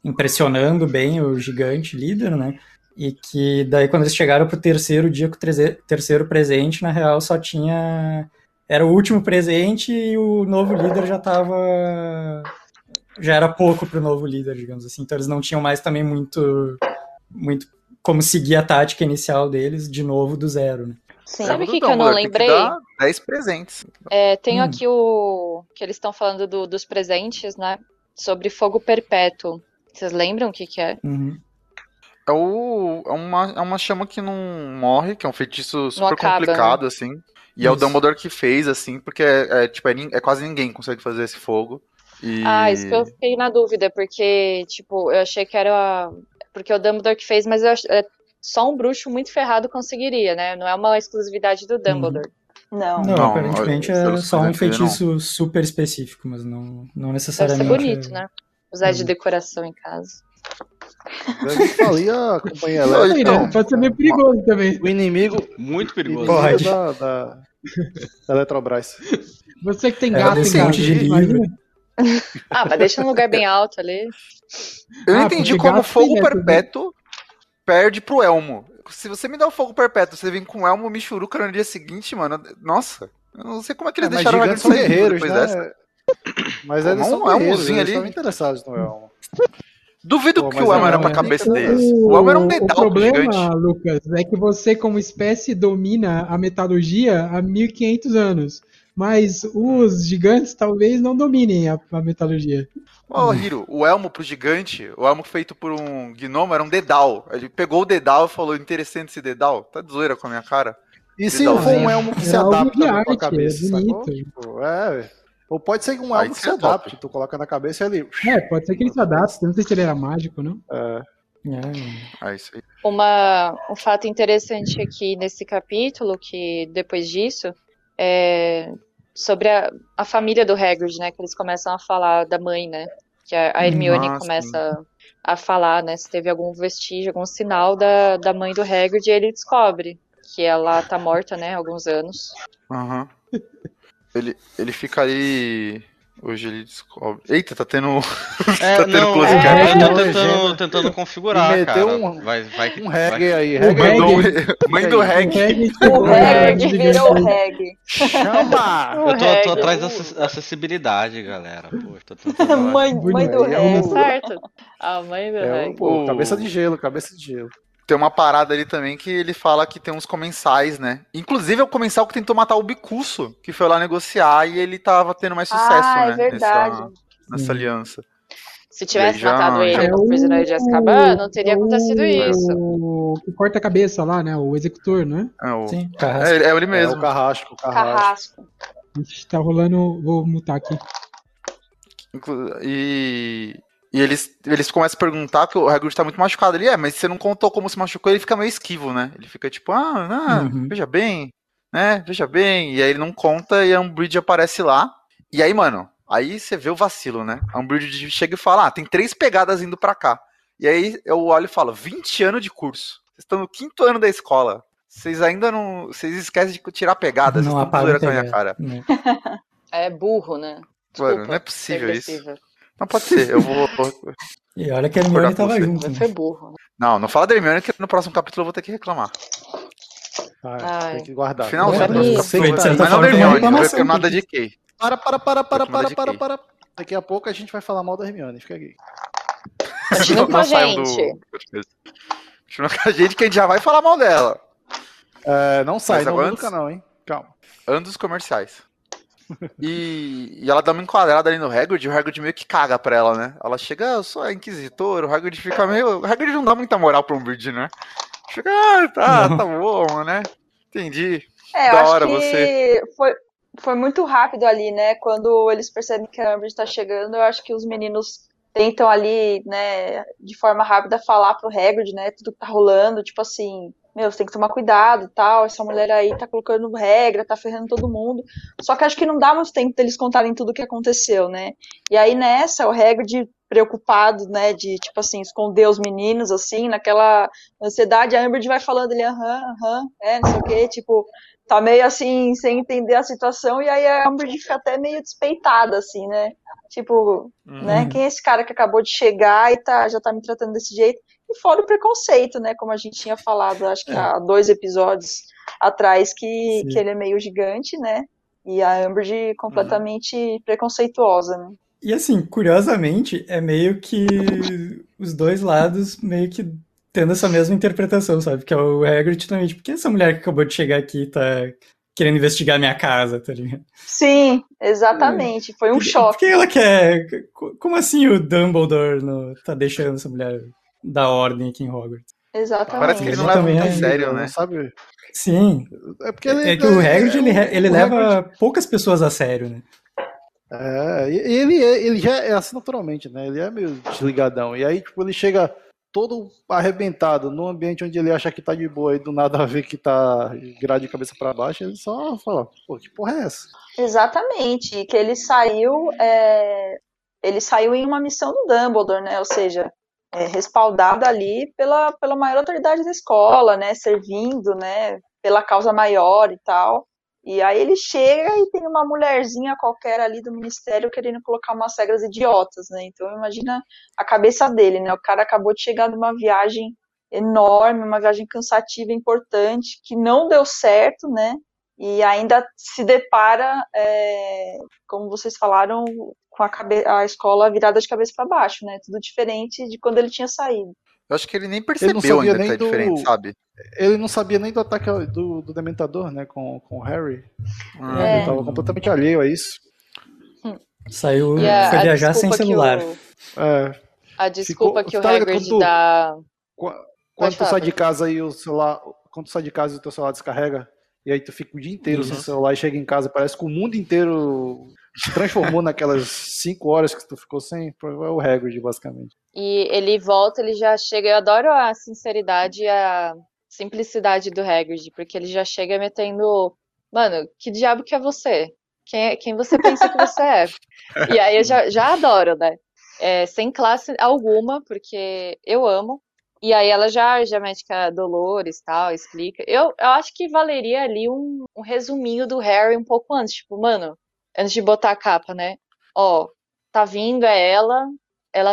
impressionando bem o gigante líder, né? E que daí quando eles chegaram pro terceiro dia com o terceiro presente, na real só tinha... Era o último presente e o novo líder já tava... Já era pouco pro novo líder, digamos assim. Então eles não tinham mais também muito como seguir a tática inicial deles de novo do zero, né? Sabe o que eu não lembrei? 10 presentes. É, tenho aqui o que eles estão falando dos presentes, né? Sobre fogo perpétuo. Vocês lembram o que é? Uhum. É uma chama que não morre, que é um feitiço super complicado, assim. E isso. É o Dumbledore que fez, assim, porque é quase ninguém consegue fazer esse fogo. E... Ah, isso que eu fiquei na dúvida, porque, tipo, eu achei que era... Porque o Dumbledore que fez, mas eu achei... Só um bruxo muito ferrado conseguiria, né? Não é uma exclusividade do Dumbledore. Não, aparentemente é só um feitiço super específico, mas não necessariamente... Deve ser bonito, né? Usar de decoração em casa. Falei a companhia elétrica. Então, pode ser meio perigoso também. O inimigo, muito perigoso. Pode. Da Eletrobras. Você que tem gato em monte de livro. Ah, mas deixa num lugar bem alto ali. Eu não entendi como fogo perpétuo perde pro elmo. Se você me dá o fogo perpétuo, você vem com o elmo, me churuca no dia seguinte, mano. Nossa, eu não sei como é que eles deixaram o Hagrid são guerreiros, depois dessa. Mas eles são guerreiros, eles estavam interessados no elmo. Duvido que o elmo era pra cabeça deles. O elmo era um dedal problema, gigante. O problema, Lucas, é que você como espécie domina a metalurgia há 1500 anos. Mas os gigantes talvez não dominem a metalurgia. Ô, Hiro, o elmo pro gigante, o elmo feito por um gnomo, era um dedal. Ele pegou o dedal e falou, interessante esse dedal, tá de zoeira com a minha cara. E se for um elmo que se adapta com a cabeça, sacou? Tipo, ou pode ser um elmo que se adapte, tu coloca na cabeça e ele... É, pode ser que ele se adapte, não sei se ele era mágico, não? Isso aí. Um fato interessante aqui nesse capítulo, que depois disso... sobre a família do Hagrid, né, que eles começam a falar da mãe, né, que a Hermione começa a falar, né, se teve algum vestígio, algum sinal da mãe do Hagrid, e ele descobre que ela tá morta, né, há alguns anos. Aham. Uhum. Ele fica ali... Hoje ele descobre... Eita, tá tendo... tentando configurar, cara. Meteu um reggae aí. Mãe do reggae. O reggae virou o reggae. Chama! Eu tô atrás da acessibilidade, galera. Poxa, tô mãe do reggae, certo? A mãe do reggae. Pô, cabeça de gelo. Tem uma parada ali também que ele fala que tem uns comensais, né? Inclusive é o comensal que tentou matar o Bicuço, que foi lá negociar e ele tava tendo mais sucesso, né? É verdade. Nessa aliança. Se tivesse matado ele como prisioneiro de Azkaban, não teria acontecido isso. O que corta a cabeça lá, né? O executor, né? Sim. É ele mesmo. É o Carrasco. Ixi, tá rolando... Vou mutar aqui. E eles começam a perguntar, que o Hagrid tá muito machucado. Ele mas você não contou como se machucou, ele fica meio esquivo, né? Ele fica tipo, veja bem, né? Veja bem. E aí ele não conta e a Umbridge aparece lá. E aí, mano, aí você vê o vacilo, né? A Umbridge chega e fala, tem 3 pegadas indo pra cá. E aí eu olho e falo, 20 anos de curso. Vocês estão no 5º ano da escola. Vocês ainda não... Vocês esquecem de tirar pegadas. Vocês estão zoeira com a minha cara. É burro, né? Desculpa, mano, não é possível isso. Não pode ser, eu vou... E olha que a Hermione tava junto. Foi burro. Né? Não fala da Hermione que no próximo capítulo eu vou ter que reclamar. Tem que guardar. Finalzinho do próximo capítulo. Mas não da Hermione, não vou reclamar da JK. Para. Daqui a pouco a gente vai falar mal da Hermione, fica aqui. Continua com a gente. Continua com a gente que a gente já vai falar mal dela. Não sai, não do canal, hein? Calma. Andos comerciais. E ela dá uma enquadrada ali no Hagrid, e o Hagrid meio que caga pra ela, né? Ela chega, eu sou a inquisitora, o Hagrid fica meio... O Hagrid não dá muita moral pra Umbridge, né? Chega, tá bom, né? Entendi. Da eu hora acho que você. Foi muito rápido ali, né? Quando eles percebem que a Umbridge tá chegando, eu acho que os meninos tentam ali, né, de forma rápida falar pro Hagrid, né, tudo que tá rolando, tipo assim... Meu, você tem que tomar cuidado e tal, essa mulher aí tá colocando regra, tá ferrando todo mundo. Só que acho que não dá muito tempo deles contarem tudo o que aconteceu, né? E aí nessa, o Hagrid preocupado, né, de, tipo assim, esconder os meninos, assim, naquela ansiedade, a Umbridge vai falando, ele, não sei o quê, tipo, tá meio assim, sem entender a situação, e aí a Umbridge fica até meio despeitada, assim, né? Tipo, né, quem é esse cara que acabou de chegar e já tá me tratando desse jeito? E fora o preconceito, né, como a gente tinha falado, acho que há 2 episódios atrás, que ele é meio gigante, né, e a Umbridge completamente preconceituosa, né. E assim, curiosamente, é meio que os dois lados meio que tendo essa mesma interpretação, sabe? Que é o Hagrid também, tipo, que essa mulher que acabou de chegar aqui tá querendo investigar minha casa, tá ligado? Sim, exatamente. Foi um choque. Porque ela quer... Como assim o Dumbledore tá deixando essa mulher dar ordem aqui em Hogwarts? Exatamente. Parece que ele não leva muito a sério, né? Sabe? Sim. É, porque que o Hagrid, ele leva poucas pessoas a sério, né? É, ele já é assim naturalmente, né? Ele é meio desligadão. E aí, tipo, ele chega todo arrebentado num ambiente onde ele acha que tá de boa e do nada a ver que tá grade de cabeça pra baixo, ele só fala, pô, que porra é essa? Exatamente, que ele saiu em uma missão do Dumbledore, né? Ou seja, respaldado ali pela maior autoridade da escola, né? Servindo, né? Pela causa maior e tal. E aí ele chega e tem uma mulherzinha qualquer ali do ministério querendo colocar umas regras idiotas, né? Então imagina a cabeça dele, né? O cara acabou de chegar de uma viagem enorme, uma viagem cansativa, importante, que não deu certo, né? E ainda se depara, como vocês falaram, com a escola virada de cabeça para baixo, né? Tudo diferente de quando ele tinha saído. Eu acho que ele nem percebeu ainda que tá diferente, sabe? Ele não sabia nem do ataque do Dementador, né? Com o Harry. Ele tava completamente alheio a isso. Saiu pra viajar sem celular. A desculpa que o Hagrid dá... Quando tu sai de casa e o celular... Quando tu sai de casa e o teu celular descarrega, e aí tu fica o dia inteiro sem celular e chega em casa, parece que o mundo inteiro... se transformou naquelas 5 horas que tu ficou sem, é o Hagrid, basicamente. E ele volta, ele já chega, eu adoro a sinceridade e a simplicidade do Hagrid, porque ele já chega metendo, mano, que diabo que é você? Quem você pensa que você é? E aí eu já adoro, né? Sem classe alguma, porque eu amo. E aí ela já mete com a Dolores e tal, explica. Eu acho que valeria ali um resuminho do Harry um pouco antes, tipo, mano, antes de botar a capa, né? Ó, tá vindo, é ela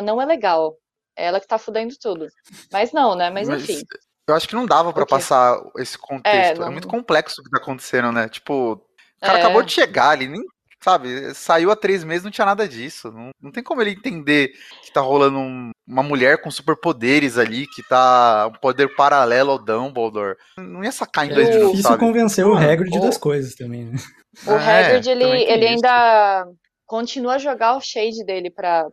não é legal. É ela que tá fudendo tudo. Mas não, né? Mas enfim. Eu acho que não dava pra passar esse contexto. Não... É muito complexo o que tá acontecendo, né? Tipo, o cara acabou de chegar ali, nem, sabe? Saiu há 3 meses, não tinha nada disso. Não tem como ele entender que tá rolando uma mulher com superpoderes ali, que tá um poder paralelo ao Dumbledore. Não ia sacar em 2 minutos, sabe? Isso convenceu o Hagrid das coisas também, né? O Hagrid, ele ainda continua a jogar o shade dele pra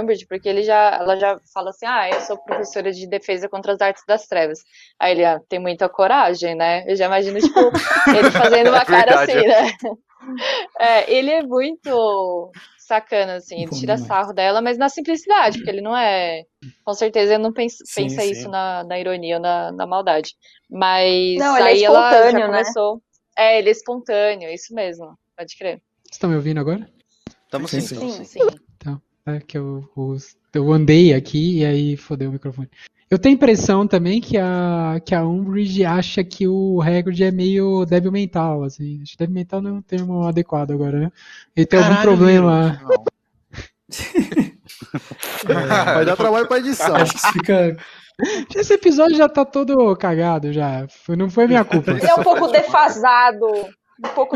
Umbridge, porque ela já fala assim, eu sou professora de defesa contra as artes das trevas. Aí ele, tem muita coragem, né? Eu já imagino, tipo, ele fazendo uma cara assim, né? Ele é muito sacana, assim, ele tira sarro dela, mas na simplicidade, porque ele não é... Com certeza ele não pensa isso na ironia ou na maldade. Mas não, aí ele é espontâneo, ela já começou... Né? Ele é espontâneo, isso mesmo, pode crer. Vocês estão me ouvindo agora? Estamos sim. Então, que eu andei aqui e aí fodeu o microfone. Eu tenho a impressão também que a Umbridge acha que o Hagrid é meio débil mental, assim. Acho que débil mental não é um termo adequado agora, né? Ele tem algum problema. Vai dar trabalho pra edição. Acho que fica... Esse episódio já tá todo cagado, já. Não foi minha culpa. Ele é um pouco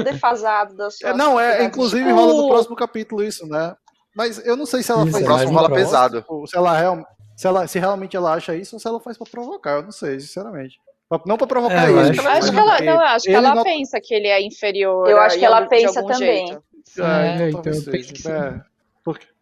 defasado da sua. Não, inclusive rola no próximo capítulo isso, né? Mas eu não sei se ela faz isso. O próximo rola pesado. Se realmente ela acha isso ou se ela faz pra provocar, eu não sei, sinceramente. Não pra provocar ele. Eu acho que ela pensa que ele é inferior. Eu acho que ela pensa também.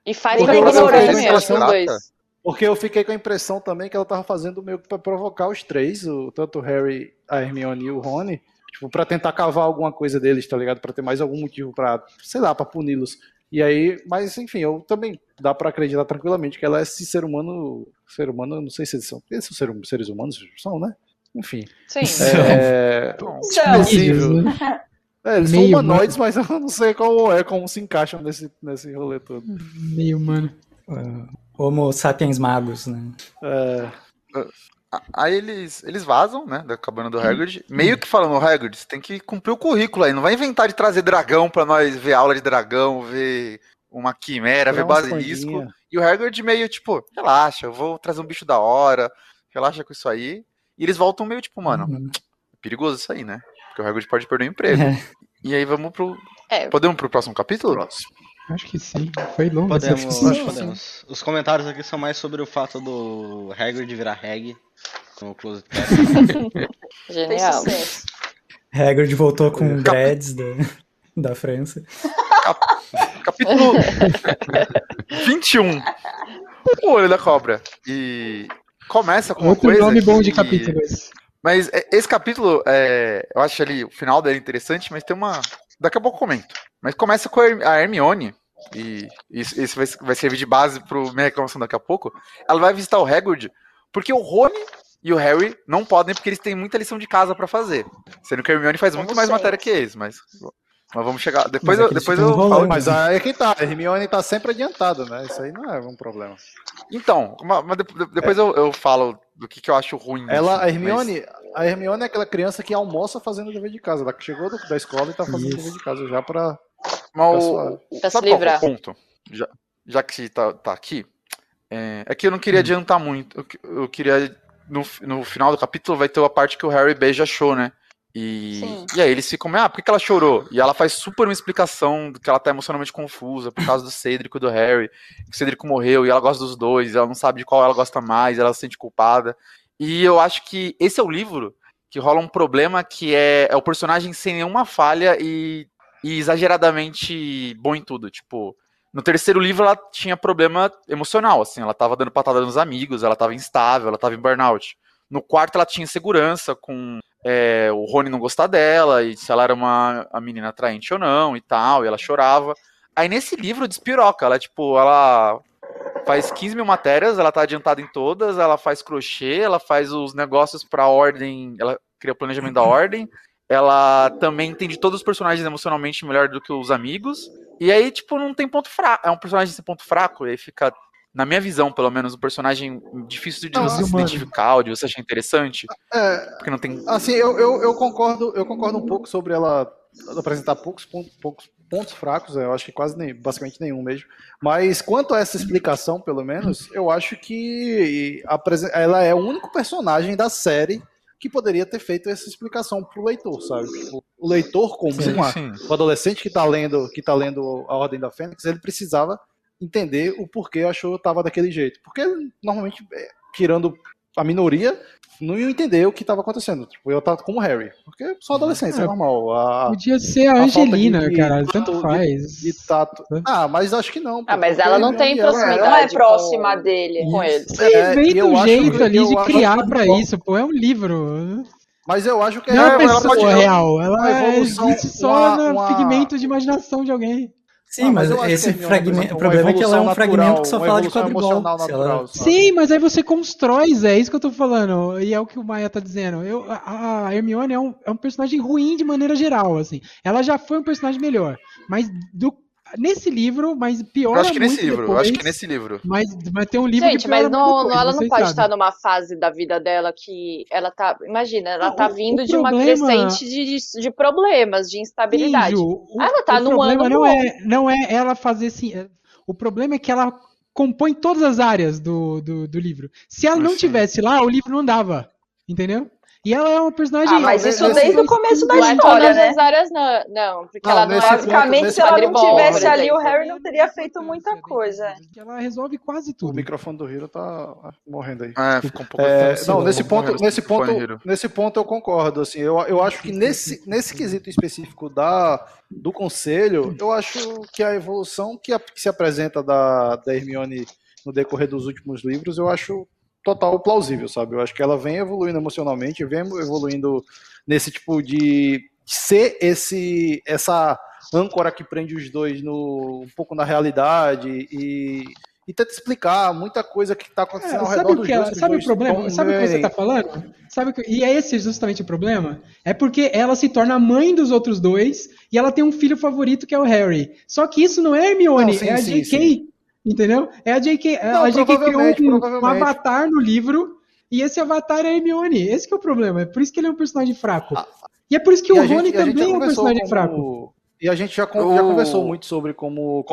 E faz pra ignorância mesmo, os dois. Porque eu fiquei com a impressão também que ela tava fazendo meio que pra provocar os três, tanto o Harry, a Hermione e o Rony, tipo, pra tentar cavar alguma coisa deles, tá ligado? Pra ter mais algum motivo pra, sei lá, pra puni-los. E aí, mas enfim, eu também dá pra acreditar tranquilamente que ela é esse ser humano, não sei se eles são, eles são seres humanos, são, né? Enfim. Sim. São. Eles meio são humanoides, humano. Mas eu não sei como se encaixam nesse rolê todo. Meio humano. Homo sapiens magos, né? Aí eles vazam, né, da cabana do Hagrid, meio que falando, Hagrid, você tem que cumprir o currículo aí, não vai inventar de trazer dragão pra nós ver aula de dragão, ver uma quimera, ver basilisco, coisinha. E o Hagrid meio tipo, relaxa, eu vou trazer um bicho da hora, relaxa com isso aí, e eles voltam meio tipo, mano, é perigoso isso aí, né, porque o Hagrid pode perder o emprego. E aí vamos pro... Podemos pro próximo capítulo? Próximo. Acho que sim, foi longo. Podemos. Os comentários aqui são mais sobre o fato do Hagrid virar Hag. com o close de casa. Genial. Hagrid voltou com dreads da França. Capítulo 21. O Olho da Cobra. E começa com outro uma coisa... nome bom de capítulo. Mas esse capítulo, eu acho ali o final dele interessante, mas tem uma... Daqui a pouco eu comento. Mas começa com a Hermione, e isso vai servir de base para minha reclamação daqui a pouco. Ela vai visitar o Hagrid, porque o Rony e o Harry não podem, porque eles têm muita lição de casa para fazer. Sendo que a Hermione faz muito mais matéria que eles, mas vamos chegar... Depois eu falo. Mas aí é que tá, a Hermione tá sempre adiantada, né? Isso aí não é um problema. Então, mas depois eu falo do que eu acho ruim. A Hermione é aquela criança que almoça fazendo o dever de casa. Ela chegou da escola e tá fazendo o dever de casa já pra... Pra se livrar. Ponto? Já que tá aqui, é que eu não queria adiantar muito. Eu queria... No final do capítulo vai ter a parte que o Harry beija a Cho, né? E aí eles ficam, por que ela chorou? E ela faz super uma explicação do que ela tá emocionalmente confusa por causa do Cedric e do Harry. O Cedric morreu e ela gosta dos dois, ela não sabe de qual ela gosta mais, ela se sente culpada. E eu acho que esse é o livro que rola um problema que é o personagem sem nenhuma falha e exageradamente bom em tudo. Tipo, no terceiro livro ela tinha problema emocional, assim, ela tava dando patada nos amigos, ela tava instável, ela tava em burnout. No quarto ela tinha insegurança com... o Rony não gostar dela, e se ela era a menina atraente ou não, e tal, e ela chorava. Aí nesse livro despiroca, ela faz 15 mil matérias, ela tá adiantada em todas, ela faz crochê, ela faz os negócios pra ordem, ela cria o planejamento da ordem, ela também entende todos os personagens emocionalmente melhor do que os amigos, e aí, não tem ponto fraco, é um personagem sem ponto fraco, e aí fica... Na minha visão, pelo menos, um personagem difícil de você identificar, de você achar interessante. Porque não tem... Assim, eu concordo um pouco sobre ela apresentar poucos pontos fracos, eu acho que basicamente nenhum mesmo. Mas quanto a essa explicação, pelo menos, eu acho que ela é o único personagem da série que poderia ter feito essa explicação pro leitor, sabe? O leitor comum, o adolescente que tá lendo A Ordem da Fênix, ele precisava entender o porquê a Cho tava daquele jeito. Porque normalmente, tirando a minoria, não ia entender o que tava acontecendo. Tipo, eu tava como Harry. Porque só adolescência, é normal. Podia ser a Angelina, cara. Tanto faz. Mas acho que não. Mas ela não tem proximidade. Ela não é próxima dele com ele. Inventa um jeito ali de criar pra isso, pô. É um livro. Mas eu acho que não é uma pessoa real. Ela é só no pigmento de imaginação de alguém. Sim, mas esse fragmento, o problema é que ela é um fragmento que só fala de quadribol. Natural, sim, mas aí você constrói, é isso que eu tô falando, e é o que o Maia tá dizendo. A Hermione é um personagem ruim de maneira geral, assim. Ela já foi um personagem melhor, mas nesse livro, mas pior. Acho que é nesse livro. Mas tem um livro. Gente, que mas não, depois, ela não pode estar numa fase da vida dela que ela tá. Imagina, ela tá vindo de uma crescente de problemas, de instabilidade. Ela tá num ano. Não é ela fazer assim. O problema é que ela compõe todas as áreas do livro. Se ela não tivesse lá, o livro não andava. Entendeu? E ela é uma personagem... mas isso desde o começo da história, né? Nas áreas não, porque ela não... Basicamente, se ela não tivesse ali, o Harry não teria feito muita coisa. Ela resolve quase tudo. O microfone do Hiro tá morrendo aí. Ficou um pouco... Não, nesse ponto eu concordo, assim. Eu acho que nesse quesito específico do Conselho, eu acho que a evolução que se apresenta da Hermione no decorrer dos últimos livros, eu acho... total plausível, sabe? Eu acho que ela vem evoluindo emocionalmente, vem evoluindo nesse tipo de ser essa âncora que prende os dois um pouco na realidade e tenta explicar muita coisa que está acontecendo ao redor dos dois. Sabe o problema? Sabe o que você está falando? E é esse justamente o problema? É porque ela se torna a mãe dos outros dois e ela tem um filho favorito que é o Harry. Só que isso não é Hermione, a J.K., entendeu? A JK criou um avatar no livro, e esse avatar é a Hermione. Esse que é o problema, é por isso que ele é um personagem fraco. E é por isso que o Rony também é um personagem fraco. E a gente já conversou muito sobre como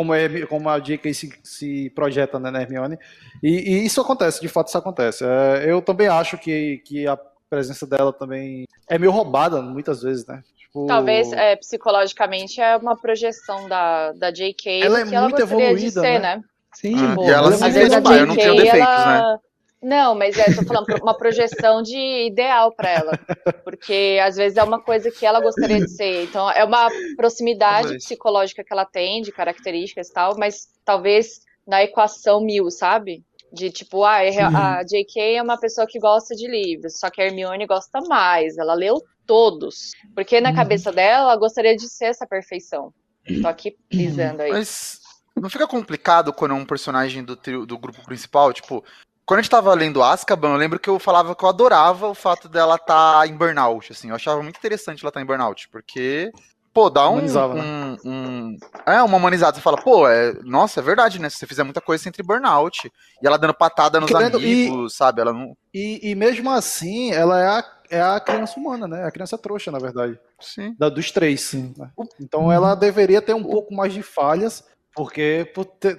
a JK se projeta, né, na Hermione, e isso acontece, de fato isso acontece. Eu também acho que a presença dela também é meio roubada, muitas vezes, né? Talvez psicologicamente é uma projeção da JK, ela é muito evoluída, de ser, né? Sim, e ela se fez, eu não tenho defeitos, né? Não, mas eu tô falando uma projeção de ideal para ela, porque às vezes é uma coisa que ela gostaria de ser, então é uma proximidade psicológica que ela tem, de características e tal, mas talvez na equação 1000, sabe? De tipo, a JK é uma pessoa que gosta de livros, só que a Hermione gosta mais, ela leu todos, porque na cabeça dela, ela gostaria de ser essa perfeição. Tô aqui pisando aí. Mas não fica complicado quando é um personagem do trio, do grupo principal, tipo... Quando a gente tava lendo Azkaban, eu lembro que eu falava que eu adorava o fato dela estar em burnout, assim. Eu achava muito interessante ela estar em burnout, porque, pô, dá uma humanizada. Você fala, pô, nossa, é verdade, né? Se você fizer muita coisa, você entra em burnout. E ela dando patada nos amigos, sabe? Ela não... e mesmo assim, ela é a criança humana, né? A criança trouxa, na verdade. Sim. Dos três, sim. Né? Então ela deveria ter um pouco mais de falhas, porque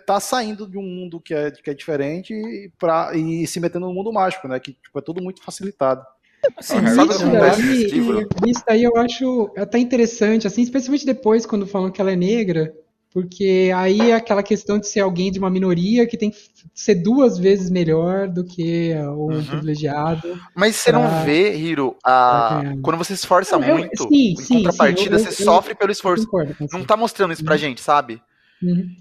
tá saindo de um mundo que é diferente e se metendo no mundo mágico, né? Que tipo, é tudo muito facilitado. Assim, isso daí eu acho até interessante, assim, especialmente depois quando falam que ela é negra, porque aí é aquela questão de ser alguém de uma minoria que tem que ser duas vezes melhor do que o privilegiado. Mas você não vê, Hiro, quando você se esforça muito, em contrapartida, você sofre pelo esforço. Não tá mostrando isso pra gente, sabe?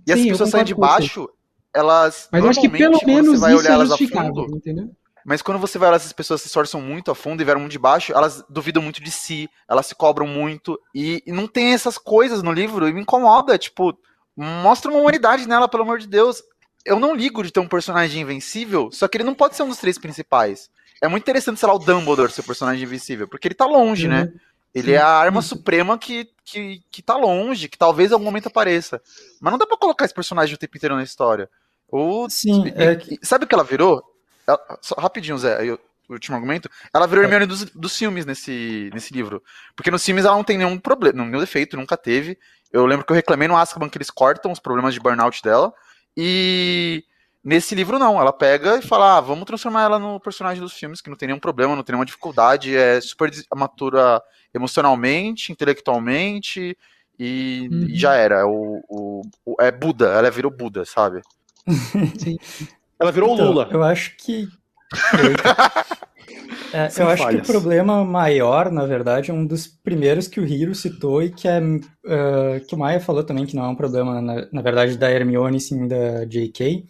E as pessoas saem de baixo, elas... Mas eu acho que pelo menos isso é justificável, entendeu? Mas quando você vai olhar, essas pessoas se esforçam muito a fundo e vieram muito de baixo, elas duvidam muito de si, elas se cobram muito, e não tem essas coisas no livro, e me incomoda, tipo, mostra uma humanidade nela, pelo amor de Deus. Eu não ligo de ter um personagem invencível, só que ele não pode ser um dos três principais. É muito interessante, sei lá, o Dumbledore ser o personagem invencível, porque ele tá longe, né? Ele é a arma suprema que tá longe, que talvez em algum momento apareça. Mas não dá pra colocar esse personagem o tempo inteiro na história. Sabe o que ela virou? Rapidinho, Zé, o último argumento. Ela virou Hermione dos filmes nesse livro. Porque nos filmes ela não tem nenhum problema, nenhum defeito, nunca teve. Eu lembro que eu reclamei no Azkaban que eles cortam os problemas de burnout dela. E nesse livro não, ela pega e fala, vamos transformar ela no personagem dos filmes, que não tem nenhum problema, não tem nenhuma dificuldade, é super matura emocionalmente, intelectualmente, e já era. É Buda, ela virou Buda, sabe? Sim. Ela virou Lula. Eu acho que... eu acho que o problema maior, na verdade, é um dos primeiros que o Hiro citou e que o Maia falou também, que não é um problema, na verdade, da Hermione, sim, da JK,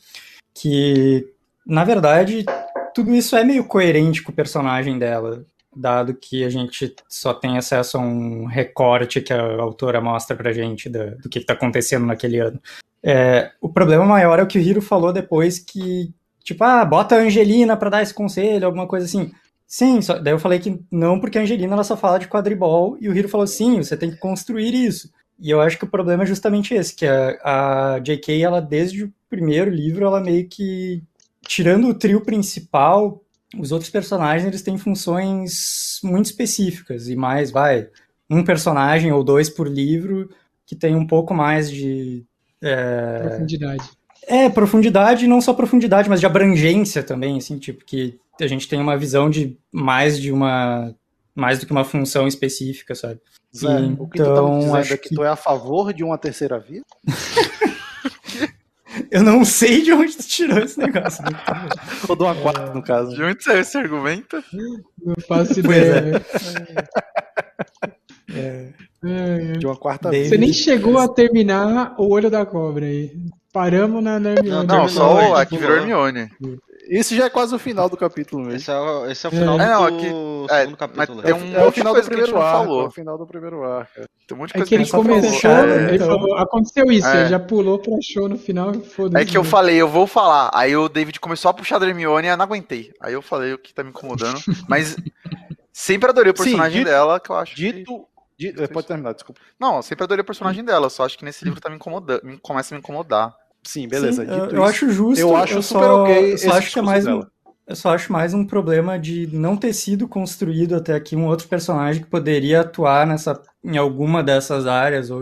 que, na verdade, tudo isso é meio coerente com o personagem dela, dado que a gente só tem acesso a um recorte que a autora mostra pra gente do que tá acontecendo naquele ano. O problema maior é o que o Hiro falou depois, que tipo, bota a Angelina pra dar esse conselho, alguma coisa assim. Sim, daí eu falei que não, porque a Angelina ela só fala de quadribol, e o Hiro falou, sim, você tem que construir isso. E eu acho que o problema é justamente esse, que a JK, ela desde o primeiro livro, ela meio que, tirando o trio principal, os outros personagens, eles têm funções muito específicas, e mais, um personagem ou dois por livro, que tem um pouco mais de... profundidade. Profundidade, não só profundidade, mas de abrangência também, assim, tipo, que a gente tem uma visão de mais do que uma função específica, sabe? Zé, então, o que tu tá me dizendo é que tu é a favor de uma terceira via? Eu não sei de onde tu tirou esse negócio. Ou do A4, no caso. De onde saiu esse argumento? Não faço ideia. De uma quarta vez. Você nem chegou a terminar o Olho da Cobra aí. Paramos na Hermione. Não, só aqui virou Hermione. Isso já é quase o final do capítulo mesmo. Esse é o final do segundo capítulo. Tem um monte de coisa que a gente não falou. É o final do primeiro arco. Tem um monte de coisa que ele começou, ele falou, aconteceu isso, ele já pulou pra show no final e foda-se. É que eu falei, eu vou falar. Aí o David começou a puxar a Hermione e eu não aguentei. Aí eu falei o que tá me incomodando. Mas sempre adorei o personagem dela, que eu acho que... Pode terminar, desculpa. Não, eu sempre adorei o personagem dela, só acho que nesse livro tá me incomodando, começa a me incomodar. Sim, beleza. Sim, eu acho justo. Eu acho super ok. Eu só acho mais um problema de não ter sido construído até aqui um outro personagem que poderia atuar em alguma dessas áreas, ou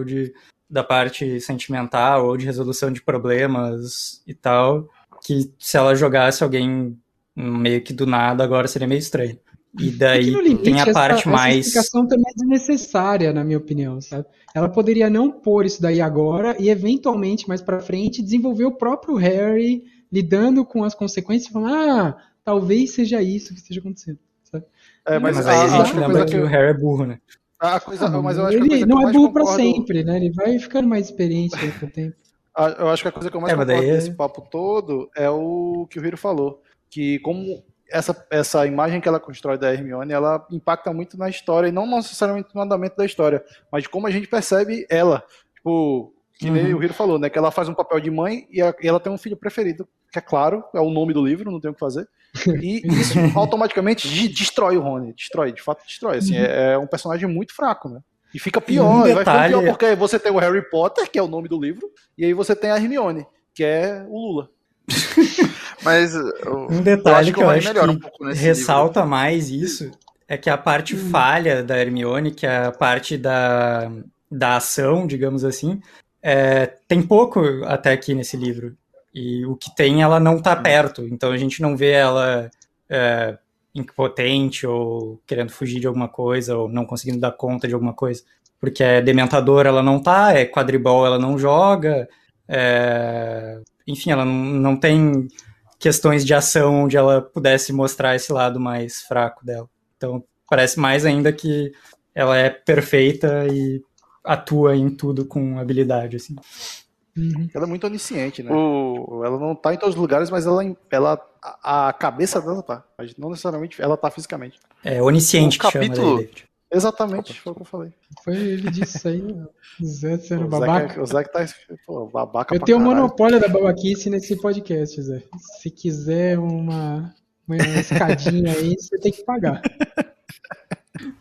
da parte sentimental, ou de resolução de problemas e tal, que se ela jogasse alguém meio que do nada agora seria meio estranho. E daí limite, tem a parte mais... Essa explicação também é desnecessária, na minha opinião, sabe? Ela poderia não pôr isso daí agora e, eventualmente, mais pra frente, desenvolver o próprio Harry lidando com as consequências e falar, talvez seja isso que esteja acontecendo, sabe? É, mas aí a gente lembra que o Harry é burro, né? A coisa, mas eu acho que ele não é burro pra sempre, né? Ele vai ficando mais experiente com o tempo. Eu acho que a coisa que eu mais concordo nesse papo todo é o que o Hiro falou, que como essa imagem que ela constrói da Hermione, ela impacta muito na história, e não necessariamente no andamento da história, mas de como a gente percebe ela, tipo, que nem o Hiro falou, né, que ela faz um papel de mãe e ela tem um filho preferido, que é claro, é o nome do livro, não tem o que fazer, e isso automaticamente destrói o Rony, de fato destrói, assim, é um personagem muito fraco, né. E fica pior, vai ficar pior porque você tem o Harry Potter, que é o nome do livro, e aí você tem a Hermione, que é o Lula. Mas um detalhe que eu acho que ressalta mais isso é que a parte falha da Hermione, que é a parte da ação, digamos assim, tem pouco até aqui nesse livro. E o que tem, ela não tá perto. Então a gente não vê ela impotente ou querendo fugir de alguma coisa ou não conseguindo dar conta de alguma coisa, porque é dementador, ela não tá, é quadribol, ela não joga, enfim, ela não tem questões de ação onde ela pudesse mostrar esse lado mais fraco dela. Então parece mais ainda que ela é perfeita e atua em tudo com habilidade, assim. Ela é muito onisciente, né? Tipo, ela não tá em todos os lugares, mas a cabeça dela tá. Mas não necessariamente ela tá fisicamente. É onisciente que chama, né? Exatamente, foi o que eu falei. Foi ele disse isso aí, né? Zé, você era babaca. O Zé que tá, pô, babaca. Eu tenho o monopólio da babaquice nesse podcast, Zé. Se quiser uma escadinha aí, você tem que pagar.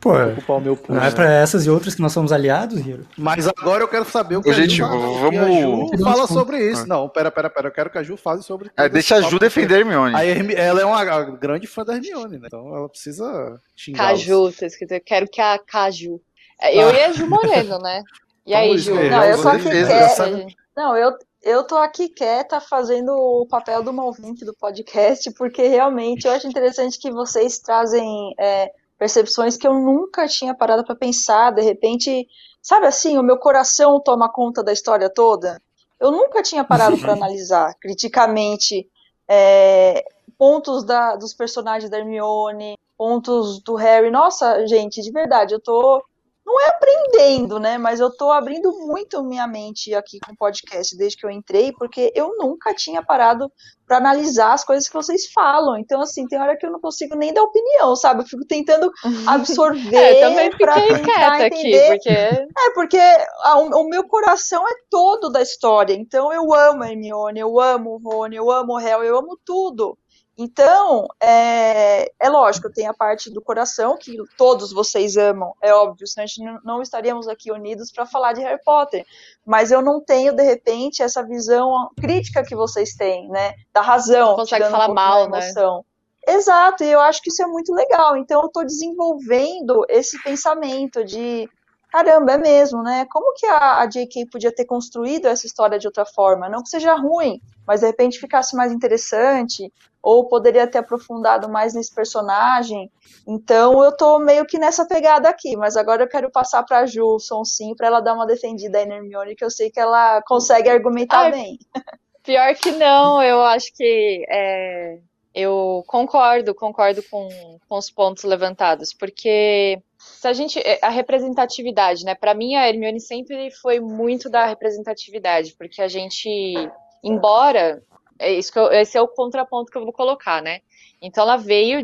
Pô, o meu não é pra essas e outras que nós somos aliados, Hiro? Mas agora eu quero saber o que gente, a Ju fala. Vamos... A Ju fala sobre isso. Não, pera. Eu quero que a Ju fale sobre... deixa a Ju defender a Hermione. Ela é uma grande fã da Hermione, né? Então ela precisa xingar. Caju, vocês quiserem. Eu quero que a Caju... Eu e a Ju Moreno, né? E aí, Ju? Não, eu tô aqui quieta. Não, eu tô aqui quieta fazendo o papel do ouvinte do podcast, porque realmente eu acho interessante que vocês trazem... percepções que eu nunca tinha parado para pensar, de repente, sabe assim, o meu coração toma conta da história toda. Eu nunca tinha parado para analisar criticamente pontos dos personagens da Hermione, pontos do Harry. Nossa, gente, de verdade, eu tô, não é aprendendo, né, mas eu tô abrindo muito minha mente aqui com o podcast desde que eu entrei, porque eu nunca tinha parado para analisar as coisas que vocês falam. Então, assim, tem hora que eu não consigo nem dar opinião, sabe? Eu fico tentando absorver. Também fiquei quieta aqui, porque... porque o meu coração é todo da história. Então, eu amo a Hermione, eu amo o Rony, eu amo o Harry, eu amo tudo. Então, é lógico, eu tenho a parte do coração, que todos vocês amam, é óbvio, senão a gente não estaríamos aqui unidos para falar de Harry Potter. Mas eu não tenho, de repente, essa visão crítica que vocês têm, né? Da razão. Não consegue falar mal, né? Exato, e eu acho que isso é muito legal. Então, eu estou desenvolvendo esse pensamento de... Caramba, é mesmo, né? Como que a J.K. podia ter construído essa história de outra forma? Não que seja ruim, mas de repente ficasse mais interessante, ou poderia ter aprofundado mais nesse personagem. Então eu tô meio que nessa pegada aqui, mas agora eu quero passar pra Ju, Sonsinho, pra ela dar uma defendida aí na Hermione, que eu sei que ela consegue argumentar bem. Pior que não, eu acho que... eu concordo com os pontos levantados, porque... Se a representatividade, né? Pra mim, a Hermione sempre foi muito da representatividade, porque a gente, embora... esse é o contraponto que eu vou colocar, né? Então, ela veio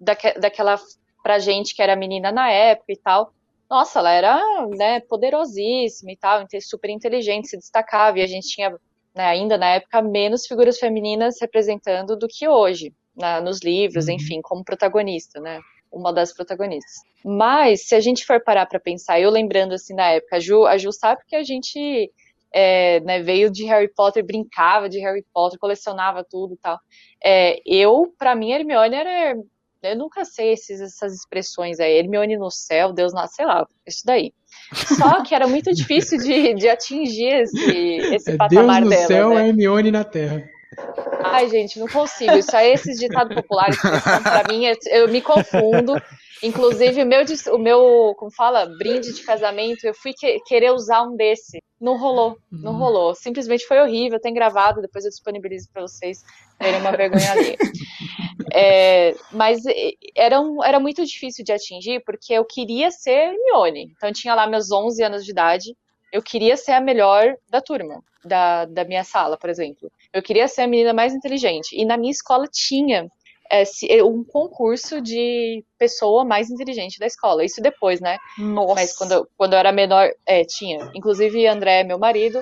daquela pra gente que era menina na época e tal. Nossa, ela era, né, poderosíssima e tal, super inteligente, se destacava, e a gente tinha, né, ainda na época, menos figuras femininas representando do que hoje, nos livros, enfim, como protagonista, né? Uma das protagonistas. Mas, se a gente for parar pra pensar, eu lembrando, assim, na época, a Ju sabe que a gente veio de Harry Potter, brincava de Harry Potter, colecionava tudo e tal. Pra mim, a Hermione era... Eu nunca sei essas expressões aí. Hermione no céu, Deus na... Sei lá, isso daí. Só que era muito difícil de atingir esse patamar dela. Deus no céu, né? Hermione na terra. Ai, gente, não consigo. Isso aí, esses ditados populares, pra mim, eu me confundo. Inclusive, o meu, como fala, brinde de casamento, eu fui querer usar um desse. Não rolou. Simplesmente foi horrível. Tem gravado, depois eu disponibilizo pra vocês terem uma vergonha ali. Mas era muito difícil de atingir, porque eu queria ser Hermione. Então eu tinha lá meus 11 anos de idade, eu queria ser a melhor da turma, da minha sala, por exemplo. Eu queria ser a menina mais inteligente. E na minha escola tinha um concurso de pessoa mais inteligente da escola. Isso depois, né? Nossa. Mas quando eu era menor, tinha. Inclusive, André, meu marido,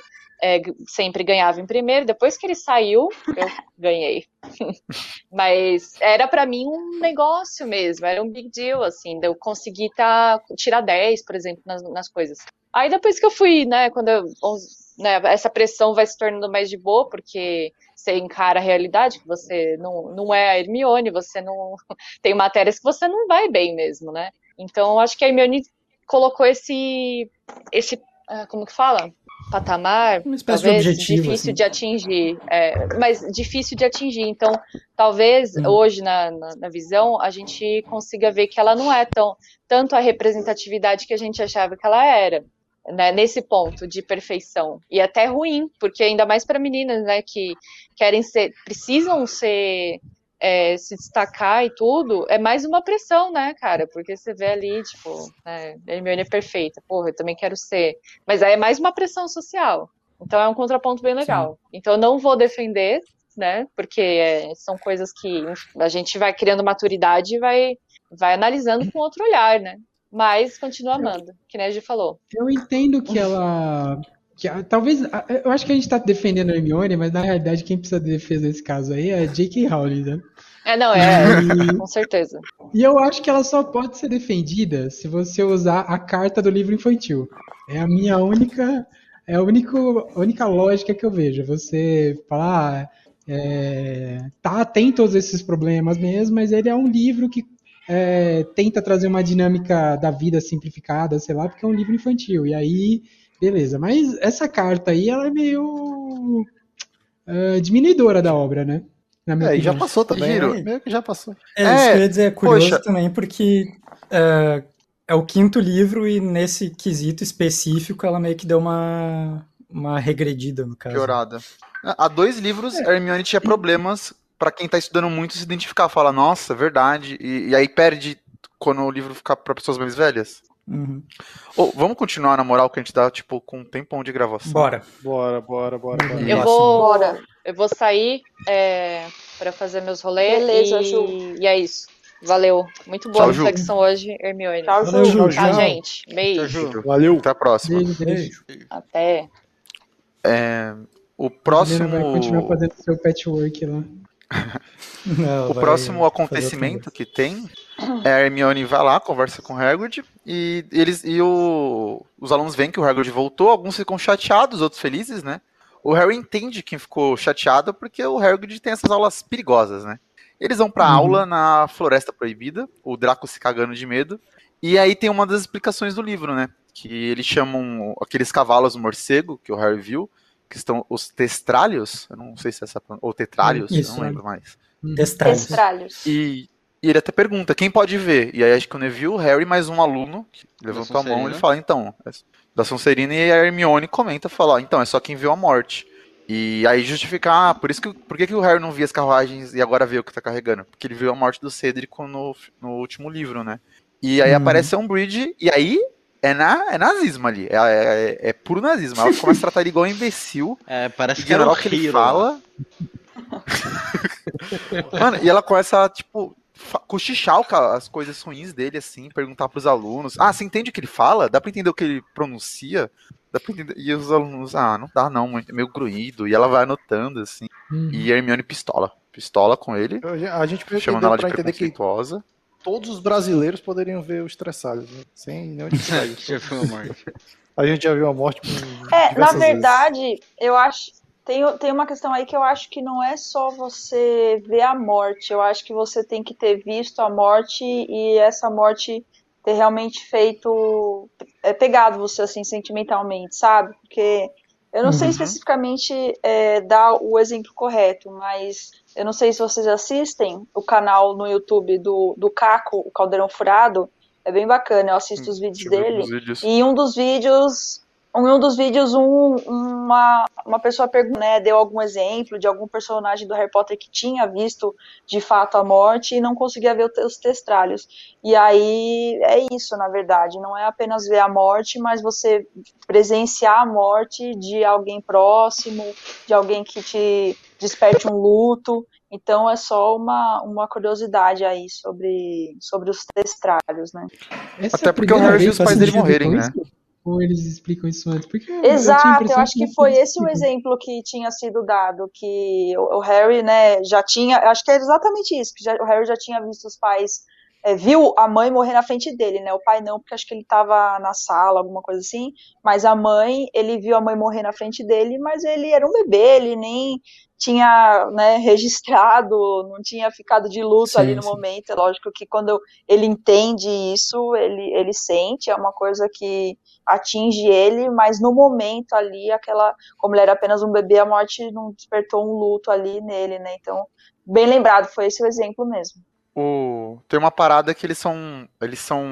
sempre ganhava em primeiro. Depois que ele saiu, eu ganhei. Mas era pra mim um negócio mesmo. Era um big deal, assim. Eu consegui tirar 10, por exemplo, nas coisas. Aí depois que eu fui, né? Quando eu... essa pressão vai se tornando mais de boa, porque você encara a realidade, que você não é a Hermione, você não tem matérias que você não vai bem mesmo, né? Então, acho que a Hermione colocou esse como que fala? Patamar, uma espécie talvez de objetivo, difícil assim de atingir, mas difícil de atingir. Então, talvez hoje, na visão, a gente consiga ver que ela não é tanto a representatividade que a gente achava que ela era, né, nesse ponto de perfeição, e até ruim, porque ainda mais para meninas, né, que precisam se destacar e tudo, é mais uma pressão, né, cara, porque você vê ali, tipo, né, a Hermione é perfeita, porra, eu também quero ser, mas aí é mais uma pressão social, então é um contraponto bem legal. Sim. Então eu não vou defender, né, porque são coisas que a gente vai criando maturidade e vai analisando com outro olhar, né. Mas continua amando, que nem a Gi falou. Eu entendo que ela... talvez... Eu acho que a gente tá defendendo a Hermione, mas na realidade quem precisa de defesa nesse caso aí é a J.K. Rowling, né? Com certeza. E eu acho que ela só pode ser defendida se você usar a carta do livro infantil. É a minha única... É a única lógica que eu vejo. Você falar... tem todos esses problemas mesmo, mas ele é um livro que tenta trazer uma dinâmica da vida simplificada, sei lá, porque é um livro infantil, e aí, beleza. Mas essa carta aí, ela é meio diminuidora da obra, né? E já passou também, meio que já passou. Isso que eu ia dizer, é curioso também, porque é o quinto livro e nesse quesito específico ela meio que deu uma regredida, no caso. Piorada. Há 2 livros, a Hermione tinha problemas pra quem tá estudando muito se identificar, fala, nossa, verdade, e aí perde quando o livro fica pra pessoas mais velhas. Uhum. Vamos continuar na moral que a gente dá, tipo, com um tempão de gravação. Bora. Eu vou sair pra fazer meus rolês. Beleza, Ju. E é isso. Valeu. Muito boa reflexão hoje, Hermione. Tchau, Ju. Tchau, gente. Beijo. Tchau, Ju. Valeu. Até a próxima. Beijo. Até. O próximo... vai continuar fazendo seu patchwork lá. O próximo acontecimento que tem é a Hermione vai lá, conversa com o Hagrid e os alunos veem que o Hagrid voltou, alguns ficam chateados, outros felizes, né? O Harry entende quem ficou chateado porque o Hagrid tem essas aulas perigosas, né? Eles vão pra aula na Floresta Proibida, o Draco se cagando de medo, e aí tem uma das explicações do livro, né? Que eles chamam aqueles cavalos morcego que o Harry viu, que estão os testrálios, eu não sei se é essa... ou tetrálios, isso, não lembro mais. Testrálios. E ele até pergunta, quem pode ver? E aí acho que o Neville, o Harry, mais um aluno, que levantou a mão e ele fala, então, da Sonserina, e a Hermione comenta, fala, então, é só quem viu a morte. E aí justifica, por que o Harry não via as carruagens e agora vê o que tá carregando? Porque ele viu a morte do Cedric no último livro, né? E aí aparece a Umbridge, e aí... É nazismo ali, é puro nazismo. Ela começa a tratar ele igual um imbecil. Parece que era o que ele fala. Mano, e ela começa a, tipo, cochichar as coisas ruins dele, assim, perguntar pros alunos. Ah, você entende o que ele fala? Dá pra entender o que ele pronuncia? Dá pra entender... E os alunos, não dá não, é meio gruído. E ela vai anotando, assim. E a Hermione pistola com ele. A gente precisa chamando ela de preconceituosa. Todos os brasileiros poderiam ver os tressalhos, né? Sem nenhum morte. A gente já viu a morte. Na verdade, eu acho. Tem uma questão aí que eu acho que não é só você ver a morte. Eu acho que você tem que ter visto a morte e essa morte ter realmente feito. Pegado você, assim, sentimentalmente, sabe? Porque eu não sei especificamente dar o exemplo correto, mas. Eu não sei se vocês assistem o canal no YouTube do Caco, o Caldeirão Furado. É bem bacana, eu assisto os vídeos dele. E um dos vídeos Em um dos vídeos, uma pessoa perguntou, né, deu algum exemplo de algum personagem do Harry Potter que tinha visto, de fato, a morte e não conseguia ver os testrálios. E aí, é isso, na verdade. Não é apenas ver a morte, mas você presenciar a morte de alguém próximo, de alguém que te desperte um luto. Então, é só uma curiosidade aí sobre os testrálios, né? Essa até porque o Harry viu os pais dele morrerem, né? Ou eles explicam isso antes? Porque exato, eu acho que foi esse o exemplo que tinha sido dado, que o Harry, né, já tinha, acho que era exatamente isso, que o Harry já tinha visto os pais, viu a mãe morrer na frente dele, né, o pai não, porque acho que ele tava na sala, alguma coisa assim, mas a mãe, ele viu a mãe morrer na frente dele, mas ele era um bebê, ele nem tinha, né, registrado, não tinha ficado de luto ali no momento. É lógico que quando ele entende isso, ele sente, é uma coisa que atinge ele, mas no momento ali, como ele era apenas um bebê, a morte não despertou um luto ali nele, né? Então, bem lembrado, foi esse o exemplo mesmo. Tem uma parada que eles são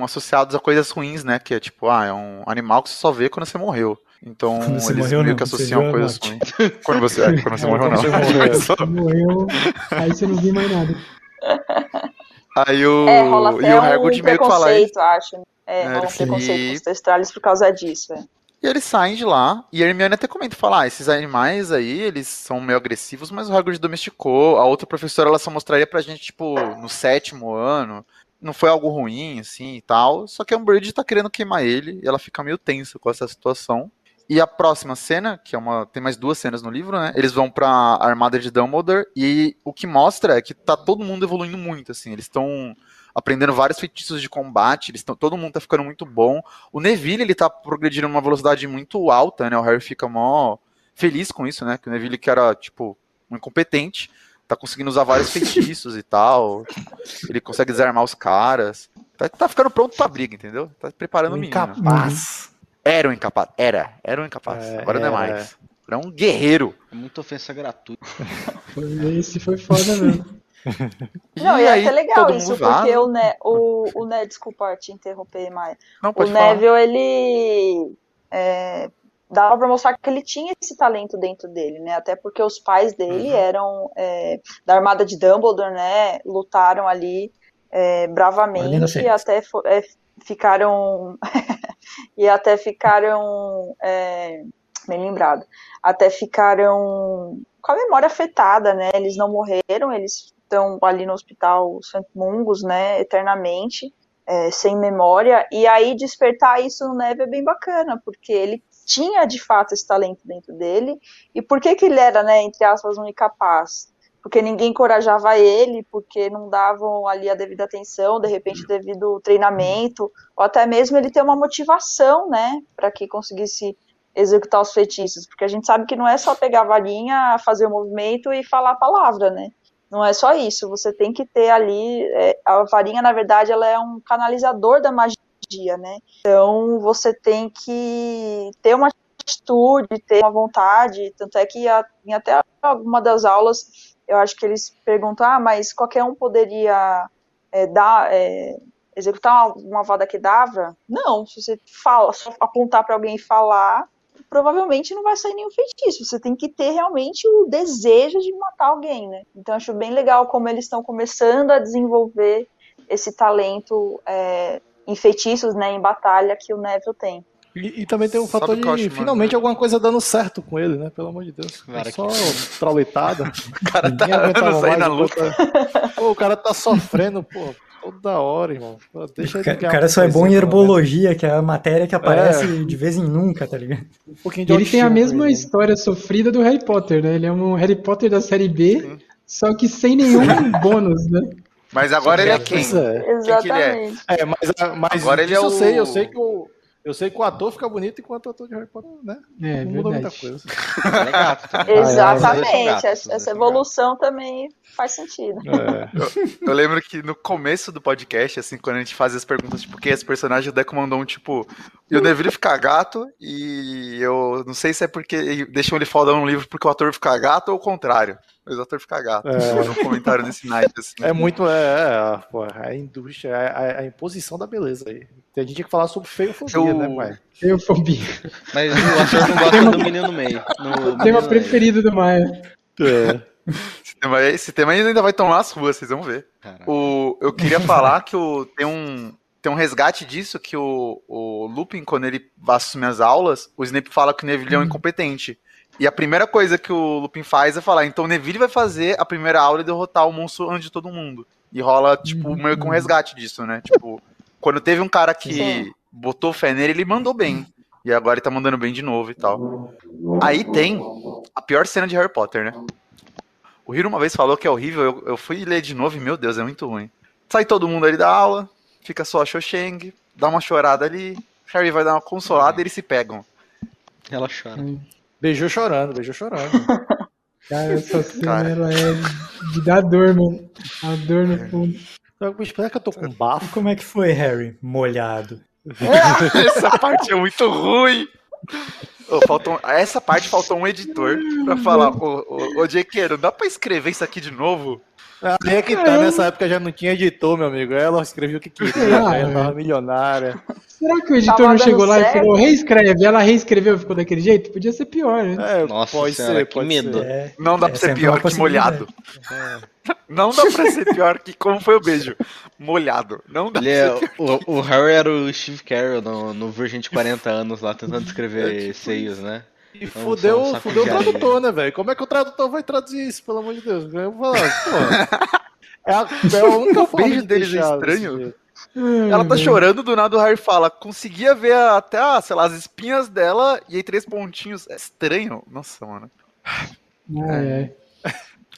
associados a coisas ruins, né? Que é tipo, é um animal que você só vê quando você morreu. Então, eles meio que associam coisas ruins. Quando você morreu, não. Você morreu, aí você não viu mais nada. Aí o Hagrid meio que fala isso. Rola um preconceito com os testrálios por causa disso. E eles saem de lá, e a Hermione até comenta, fala, esses animais aí, eles são meio agressivos, mas o Hagrid domesticou. A outra professora, ela só mostraria pra gente, tipo, no 7º ano, não foi algo ruim, assim, e tal. Só que a Umbridge tá querendo queimar ele, e ela fica meio tensa com essa situação. E a próxima cena, que é tem mais 2 cenas no livro, né? Eles vão pra armada de Dumbledore, e o que mostra é que tá todo mundo evoluindo muito, assim, eles estão aprendendo vários feitiços de combate, todo mundo tá ficando muito bom. O Neville, ele tá progredindo numa velocidade muito alta, né, o Harry fica mó feliz com isso, né, que o Neville, que era, tipo, um incompetente, tá conseguindo usar vários feitiços e tal, ele consegue desarmar os caras, tá ficando pronto pra briga, entendeu? Tá preparando o menino. Incapaz. Era um incapaz, agora não é mais. Era um guerreiro. É muita ofensa gratuita. Esse foi foda mesmo. Não, e é até legal isso, porque desculpa te interromper, Maia. Não, pode falar. O Neville, ele dava pra mostrar que ele tinha esse talento dentro dele, né? Até porque os pais dele eram da armada de Dumbledore, né? Lutaram ali bravamente e até ficaram bem lembrado, até ficaram com a memória afetada, né? Eles não morreram, eles estão ali no hospital Santo Mungus, né, eternamente, sem memória, e aí despertar isso no Neville é bem bacana, porque ele tinha de fato esse talento dentro dele. E por que ele era, né, entre aspas, um incapaz? Porque ninguém encorajava ele, porque não davam ali a devida atenção, de repente devido treinamento, ou até mesmo ele ter uma motivação, né, para que conseguisse executar os feitiços, porque a gente sabe que não é só pegar a varinha, fazer o movimento e falar a palavra, né, não é só isso, você tem que ter ali, a varinha, na verdade, ela é um canalizador da magia, né, então você tem que ter uma atitude, ter uma vontade, tanto é que em até alguma das aulas, eu acho que eles perguntam, mas qualquer um poderia executar uma Avada Kedavra? Não, se você só apontar para alguém e falar, provavelmente não vai sair nenhum feitiço. Você tem que ter realmente o desejo de matar alguém, né? Então, acho bem legal como eles estão começando a desenvolver esse talento em feitiços, né, em batalha, que o Neville tem. E também tem um fator de, finalmente, alguma coisa dando certo com ele, né? Pelo amor de Deus. Cara, só trauletada. O cara tá anos aí na luta. Pô, o cara tá sofrendo, pô, toda hora, irmão. Pô, deixa ele. O cara só é bom em herbologia, né? Que é a matéria que aparece de vez em nunca, tá ligado? Ele tem a mesma história sofrida do Harry Potter, né? Ele é um Harry Potter da série B, só que sem nenhum bônus, né? Mas agora ele é quem? Exatamente. Agora ele é o... Eu sei que o... Eu sei que o ator fica bonito enquanto o ator de Harry Potter, né? Não muda muita coisa. É gato, tá? Exatamente. Essa evolução também faz sentido. Eu lembro que no começo do podcast, assim, quando a gente fazia as perguntas, tipo, quem é esse personagem, o Deco mandou um, tipo, eu deveria ficar gato, e eu não sei se é porque deixam ele faltar no livro porque o ator fica gato ou o contrário. Mas o ator fica gato. Foi um comentário nesse night, assim. É muito, a indústria, a imposição da beleza aí. Então, a gente tinha que falar sobre feiofobia, né, pai? Feiofobia. Mas o Arthur não gosta do menino no meio. O tema preferido do Maia. É. Esse tema ainda vai tomar as ruas, vocês vão ver. Eu queria falar que tem um resgate disso, que o Lupin, quando ele assume as aulas, o Snape fala que o Neville é um incompetente. E a primeira coisa que o Lupin faz é falar, então o Neville vai fazer a primeira aula e derrotar o monstro antes de todo mundo. E rola, tipo, meio que um resgate disso, né? Tipo, quando teve um cara que botou fé nele, ele mandou bem. E agora ele tá mandando bem de novo e tal. Aí tem a pior cena de Harry Potter, né? O Hiro uma vez falou que é horrível, eu fui ler de novo e, meu Deus, é muito ruim. Sai todo mundo ali da aula, fica só a Cho Chang, dá uma chorada ali, Harry vai dar uma consolada e eles se pegam. Ela chora. Beijou chorando. Cara, essa cena, ela é de dar dor, mano. A dor no fundo. Será que eu tô com bafo? E como é que foi, Harry? Molhado. Essa parte é muito ruim. Essa parte faltou um editor pra falar, ô Jequeiro, dá pra escrever isso aqui de novo? É que tá, nessa época já não tinha editor, meu amigo. Ela escreveu o que queria, ela tava milionária. Será que o editor não chegou lá e falou, reescreve? Ela reescreveu e ficou daquele jeito? Podia ser pior, né? Nossa, pode senhora, ser, pode medo. Ser. Não dá pra ser pior que molhado. Não dá pra ser pior que como foi o beijo. Molhado. Não dá pra ser pior. O Harry era o Steve Carell no Virgem de 40 anos lá, tentando escrever seios, né? E então, fudeu o tradutor, né, velho? Como é que o tradutor vai traduzir isso, pelo amor de Deus? Eu vou falar, é a única forma de deles é estranho. Ela tá chorando, do nada o Harry fala, conseguia ver até, sei lá, as espinhas dela e aí 3 pontinhos. É estranho? Nossa, mano.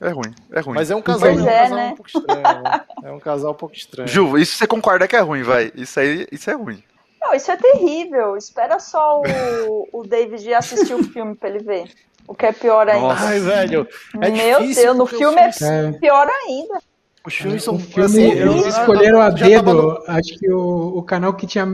É ruim. Mas é um casal, um pouco estranho. É um casal um pouco estranho. Ju, isso você concorda que é ruim, vai. Isso é ruim. Não, isso é terrível. Espera só o David assistir o filme pra ele ver. O que é pior ainda. Ai, velho. Meu Deus, no filme é pior ainda. Os filmes são eles escolheram a dedo. Acho que o canal que tinha.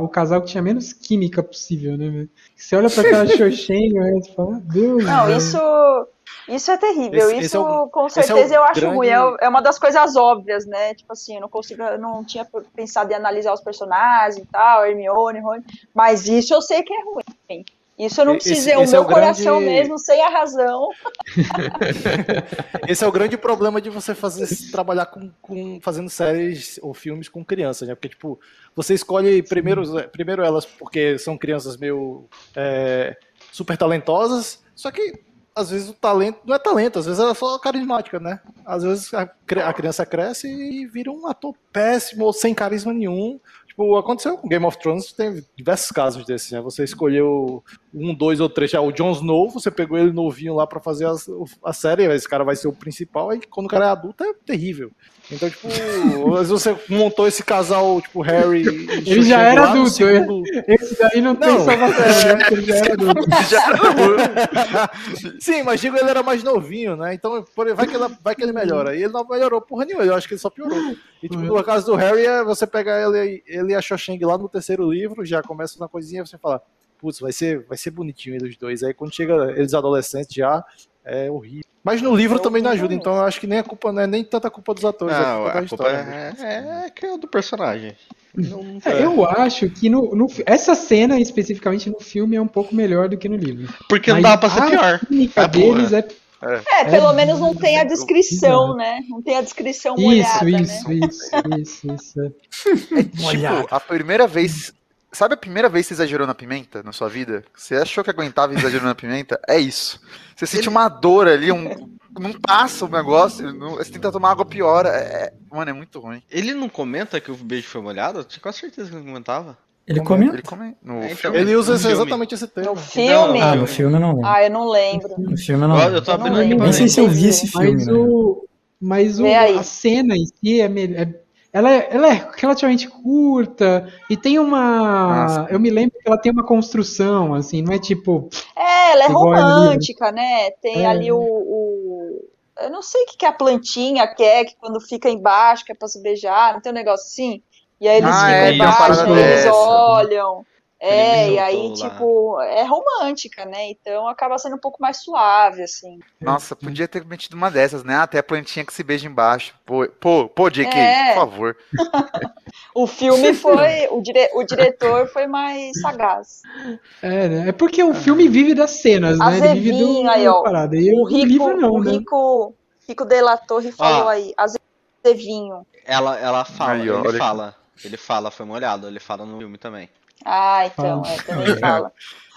O casal que tinha menos química possível, né, velho? Você olha pra aquela xoxinha, né? Você fala, Deus. Não, velho. Isso é terrível, isso com certeza eu acho ruim, é uma das coisas óbvias, né, tipo assim, eu não tinha pensado em analisar os personagens e tal, Hermione, Rony, mas isso eu sei que é ruim, isso eu não preciso dizer, o meu coração mesmo, sem a razão. Esse é o grande problema de você trabalhar fazendo séries ou filmes com crianças, né, porque tipo, você escolhe primeiro elas porque são crianças meio super talentosas, só que às vezes o talento não é talento, às vezes ela é só carismática, né? Às vezes a criança cresce e vira um ator péssimo ou sem carisma nenhum. Tipo, aconteceu com Game of Thrones, tem diversos casos desses, né? Você escolheu 1, 2 ou 3, já o Jon Snow, você pegou ele novinho lá pra fazer a série, esse cara vai ser o principal, e quando o cara é adulto é terrível. Então, tipo, às vezes você montou esse casal, tipo, Harry... Ele já era adulto, esse daí não tem salvação, né? Ele já era adulto. Sim, mas digo, ele era mais novinho, né? Então, vai que ele melhora. E ele não melhorou porra nenhuma, eu acho que ele só piorou. E, tipo, no caso do Harry, você pega ele e a Cho Chang lá no 3º livro, já começa uma coisinha, você fala, putz, vai ser bonitinho eles dois. Aí, quando chega eles adolescentes já, é horrível. Mas no livro também não ajuda, então eu acho que nem a culpa, não é nem tanta culpa dos atores, não, é a culpa da história. É que é do personagem. Eu acho que essa cena, especificamente no filme, é um pouco melhor do que no livro. Porque não dá pra ser pior. A química deles é... pelo menos não tem a descrição, né? Não tem a descrição molhada, isso. É tipo, a primeira vez... Sabe a primeira vez que você exagerou na pimenta na sua vida? Você achou que aguentava e exagerou na pimenta? É isso. Você sente uma dor ali, não passa o negócio, você tenta tomar água, piora. Mano, é muito ruim. Ele não comenta que o beijo foi molhado? Eu tinha quase certeza que ele comentava. Ele comenta? Ele usa exatamente esse termo. No filme? Ah, no filme eu não lembro. Ah, eu não lembro. No filme eu não lembro. Não sei se eu vi esse filme. Mas a cena em si é melhor. Ela é relativamente curta e tem uma... Nossa. Eu me lembro que ela tem uma construção, assim, não é tipo... ela é romântica, ali, né? Tem ali o... Eu não sei o que é a plantinha que quando fica embaixo, que é pra se beijar, não tem um negócio assim? E aí eles ficam embaixo, eles olham... É, e aí, lá. Tipo, é romântica, né? Então acaba sendo um pouco mais suave, assim. Nossa, podia ter metido uma dessas, né? Até a plantinha que se beija embaixo. Pô, JK, por favor. O filme foi... O diretor foi mais sagaz. É, né? É porque o filme vive das cenas, né? Ele vive do... aí, ó. E o Rico, livro não, né? Rico de La Torre falou aí. Azevinho. Ela fala, aí, ó, ele fala, foi molhado. Ele fala no filme também. Ah, então, também fala.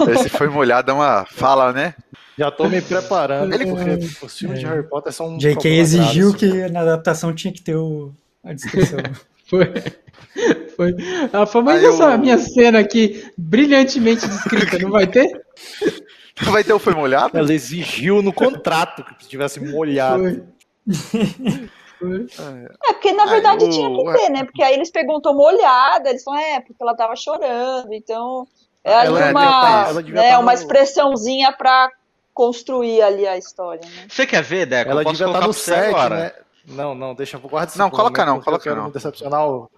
Esse foi molhado, é uma fala, né? Já tô me preparando, porque os filmes de Harry Potter são... JK exigiu que na adaptação tinha que ter a descrição. Foi. Ela falou, mas essa minha cena aqui, brilhantemente descrita, não vai ter? Não vai ter o foi molhado? Ela exigiu no contrato que tivesse molhado. Foi. É, porque na verdade tinha que ter, né? Porque aí eles perguntam molhada, eles falam, porque ela tava chorando, então ela devia uma expressãozinha pra construir ali a história, né? Você quer ver, Deco? Ela devia estar no 7, agora, né? Não, deixa, guarda isso. Não, coloca não, coloca não. Decepcional.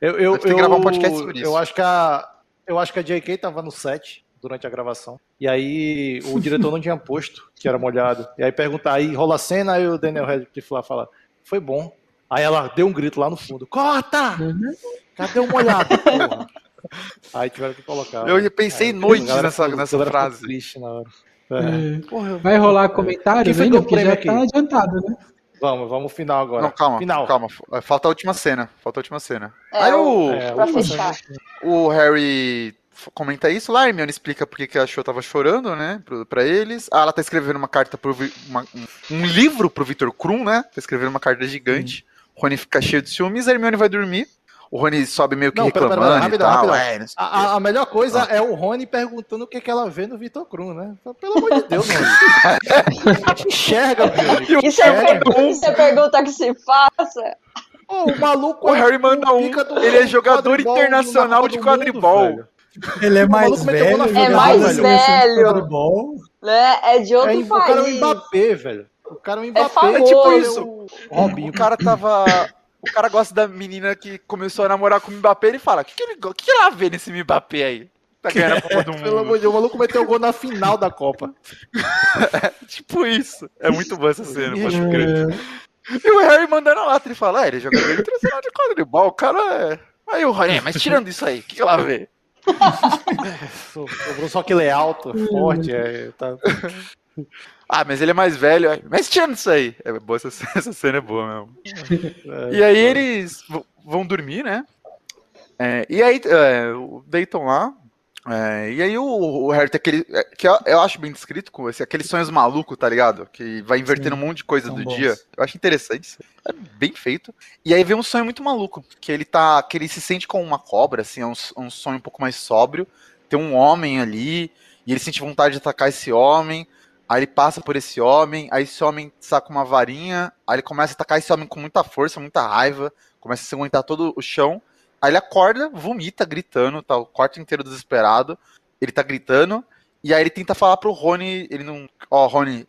Eu tenho que gravar um podcast sobre isso. Eu acho que a JK tava no 7 durante a gravação, e aí o diretor não tinha posto que era molhado, e aí perguntar, aí rola a cena, aí o Daniel Radcliffe lá fala... Foi bom. Aí ela deu um grito lá no fundo. Corta! Cadê o molhado, porra? Aí tiveram que colocar. Eu pensei noites nessa frase. Triste na hora. Porra, vai rolar comentário ainda? Porque já tá adiantado, né? Vamos final agora. Não, calma. Falta a última cena. Aí o Harry comenta isso lá, a Hermione explica porque que a Cho tava chorando, né, pra eles. Ela tá escrevendo uma carta um livro pro Victor Krum, né, tá escrevendo uma carta gigante. O Rony fica cheio de ciúmes, a Hermione vai dormir. O Rony sobe meio que reclamando e tal. A melhor coisa é o Rony perguntando o que que ela vê no Victor Krum, né? Pelo amor de Deus, mano. Enxerga, Rony. Isso é pergunta que se faça. O maluco... O Harry manda um. Ele é jogador internacional de quadribol. Ele é mais velho. É de outro país. O cara é um Mbappé, velho. O cara é um Mbappé. É tipo isso. O cara tava... O cara gosta da menina que começou a namorar com o Mbappé, ele fala, o que ela vê nesse Mbappé aí? Tá ganhando a Copa do Mundo. Pelo amor de Deus, o maluco meteu o gol na final da Copa. Tipo isso. É muito bom essa cena, pode crer. E o Harry mandando a lata, ele fala, ele é jogador internacional de quadribol, o cara é... Aí o Rony, mas tirando isso aí, o que ela vê? Sobrou só que ele é alto, forte, mas ele é mais velho, mas tirando isso aí, essa cena é boa mesmo. E aí eles vão dormir, né? E aí deitam lá. E aí o Harry tem aquele, que eu acho bem descrito, com aqueles sonhos malucos, tá ligado? Que vai invertendo um monte de coisa do dia. Eu acho interessante, é bem feito. E aí vem um sonho muito maluco, que ele se sente como uma cobra, assim, é um sonho um pouco mais sóbrio. Tem um homem ali, e ele sente vontade de atacar esse homem. Aí ele passa por esse homem, aí esse homem saca uma varinha, aí ele começa a atacar esse homem com muita força, muita raiva, começa a se aguentar todo o chão. Aí ele acorda, vomita, gritando, tá o quarto inteiro desesperado, ele tá gritando, e aí ele tenta falar pro Rony, ele não... Rony,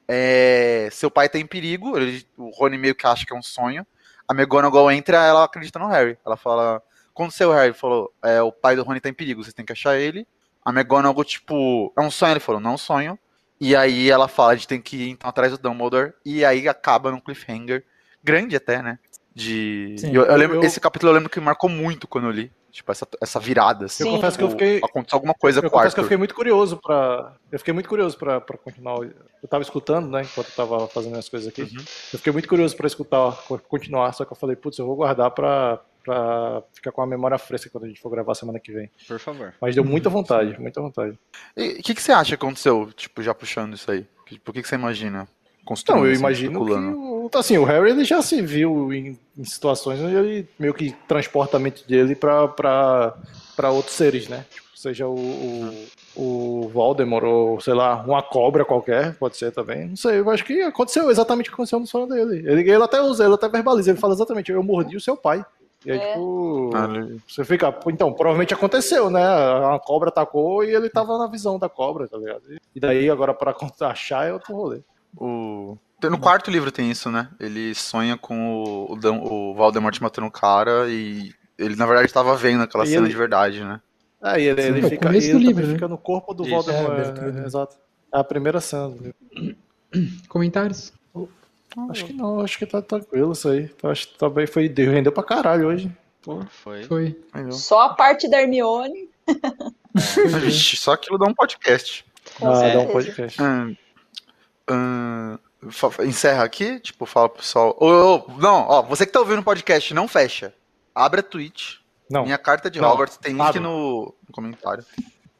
seu pai tá em perigo, o Rony meio que acha que é um sonho, a McGonagall entra, ela acredita no Harry, ela fala, quando seu Harry falou, o pai do Rony tá em perigo, vocês têm que achar ele, a McGonagall, tipo, é um sonho, ele falou, não é um sonho, e aí ela fala, a gente tem que ir então atrás do Dumbledore, e aí acaba num cliffhanger, grande até, né? Sim, eu lembro, esse capítulo eu lembro que marcou muito quando eu li, tipo, essa virada. Assim, eu confesso que eu fiquei... Aconteceu alguma coisa com o Arthur. Eu fiquei muito curioso pra continuar. Eu tava escutando, né, enquanto eu tava fazendo as coisas aqui. Eu fiquei muito curioso pra continuar, só que eu falei, putz, eu vou guardar pra ficar com a memória fresca quando a gente for gravar semana que vem. Por favor. Mas deu muita vontade, muita vontade. E o que você acha que aconteceu, tipo, já puxando isso aí? Por que você imagina? Não, eu imagino que o Harry ele já se viu em situações onde ele meio que transporta a mente dele para outros seres, né? Tipo, seja o Voldemort ou, sei lá, uma cobra qualquer, pode ser também. Não sei, eu acho que aconteceu exatamente o que aconteceu no sonho dele. Ele até verbaliza, ele fala exatamente, eu mordi o seu pai. E aí, você fica... Então, provavelmente aconteceu, né? A cobra atacou e ele tava na visão da cobra, tá ligado? E daí, agora, pra achar, é outro rolê. No quarto livro tem isso, né? Ele sonha com o Voldemort matando um cara e ele, na verdade, estava vendo aquela cena de verdade, né? Ah, e ele fica, o começo do livro, né? Fica no corpo do Voldemort. Exato. É a primeira cena do livro. Comentários? Acho que não, acho que tá tranquilo isso aí. Acho que também foi. Rendeu pra caralho hoje. Pô, foi. Só a parte da Hermione. Vixe, só aquilo dá um podcast. Dá um podcast. Encerra aqui, tipo, fala pro pessoal. Não, ó, você que tá ouvindo o podcast, não fecha. Abre a Twitch. Não. Minha Carta de Hogwarts, tem link no comentário.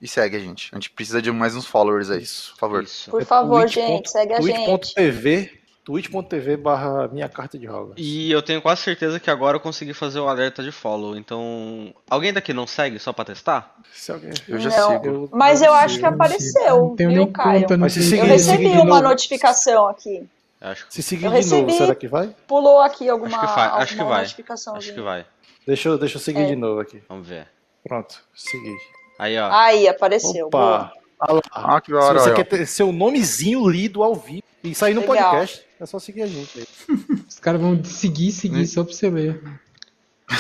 E segue a gente. A gente precisa de mais uns followers, é isso. Por favor. Isso. Por favor, gente, segue a gente. twitch.tv/minha carta de Hogwarts. E eu tenho quase certeza que agora eu consegui fazer o alerta de follow. Então, alguém daqui não segue só pra testar? Se alguém... Eu já sigo. Mas eu acho que apareceu, viu, Caio? Eu recebi uma notificação aqui. Acho que... Se seguir de novo, será que vai? Pulou aqui alguma notificação. Acho que vai. Deixa eu seguir de novo aqui. Vamos ver. Pronto, segui. Aí, ó. Aí, apareceu. Opa. Que hora, se você quer ter seu nomezinho lido ao vivo e sair no podcast, é só seguir a gente aí. Os caras vão seguir só pra você ver.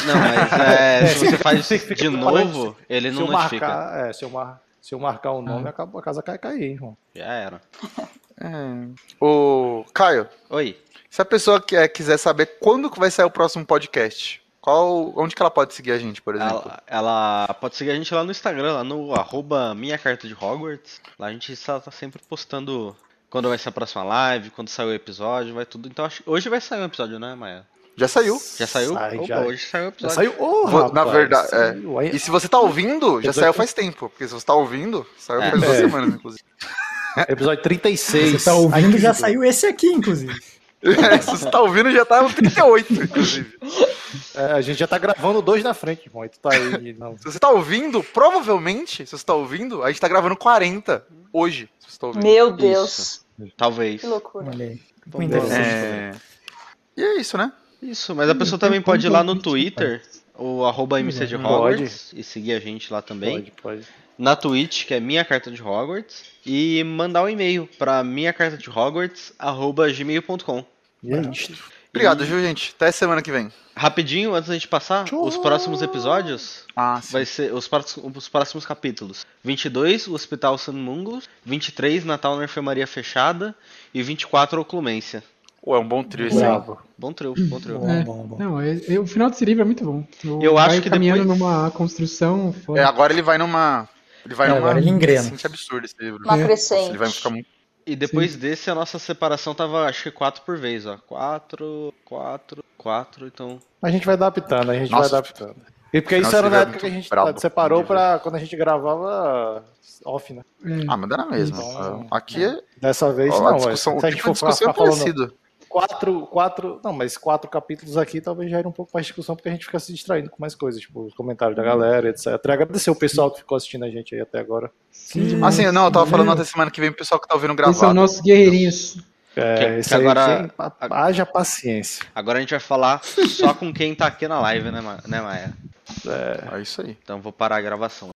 Não, mas se você faz de novo, ele não notifica. Se eu marcar o nome, a casa cai, irmão. Já era. Ô, Caio. Oi. Se a pessoa quiser saber quando vai sair o próximo podcast... Onde que ela pode seguir a gente, por exemplo? Ela pode seguir a gente lá no Instagram, lá no @minhacartadehogwarts. Lá a gente tá sempre postando quando vai ser a próxima live, quando sair o episódio, vai tudo. Então hoje vai sair um episódio, né, Maia? Já saiu. Já saiu? Hoje saiu o episódio. Já saiu? Na verdade, saiu. E se você tá ouvindo, já saiu faz tempo. Porque se você tá ouvindo, saiu faz 2 semanas, inclusive. Episódio 36. Se você tá ouvindo, já saiu esse aqui, inclusive. Se você tá ouvindo, já tá no 38, inclusive. A gente já tá gravando 2 na frente, irmão. Tu tá aí, não. Se você tá ouvindo, provavelmente, se você tá ouvindo, a gente tá gravando 40 hoje. Se você tá ouvindo. Meu Deus. Isso. Talvez. Que loucura. E é isso, né? Isso, mas a pessoa também pode ir lá no Twitter, o @mcdhogwarts, e seguir a gente lá também. Pode. Na Twitch, que é Minha Carta de Hogwarts, e mandar um e-mail pra minhacartadehogwarts@gmail.com. E é isso. Obrigado, viu, gente? Até semana que vem. Rapidinho, antes da gente passar, os próximos episódios vai ser os próximos capítulos. 22, o Hospital San Mungus. 23, Natal na Enfermaria Fechada. E 24, Oclumência. É um bom trio esse aí. Bom trio. Bom. Não, o final desse livro é muito bom. Eu acho que caminhando depois... numa construção... agora ele vai numa... Agora ele engrena. Assim, que absurdo esse livro. Uma crescente. Ele vai ficar muito... E depois desse, a nossa separação tava, acho que 4 por vez, ó. 4, então... A gente vai adaptando, E porque isso era na época que a gente separou pra quando a gente gravava off, né? Mas dá na mesma. Então, aqui é... Dessa vez não, se a gente for ficar falando... 4, não, mas 4 capítulos aqui talvez já era um pouco mais discussão, porque a gente fica se distraindo com mais coisas, tipo, os comentários da galera, etc. Agradecer o pessoal que ficou assistindo a gente aí até agora. Sim. Eu tava falando até semana que vem pro pessoal que tá ouvindo gravado. Esses são nossos guerreirinhos. Agora haja paciência. Agora a gente vai falar só com quem tá aqui na live, né, Maia? É isso aí. Então vou parar a gravação.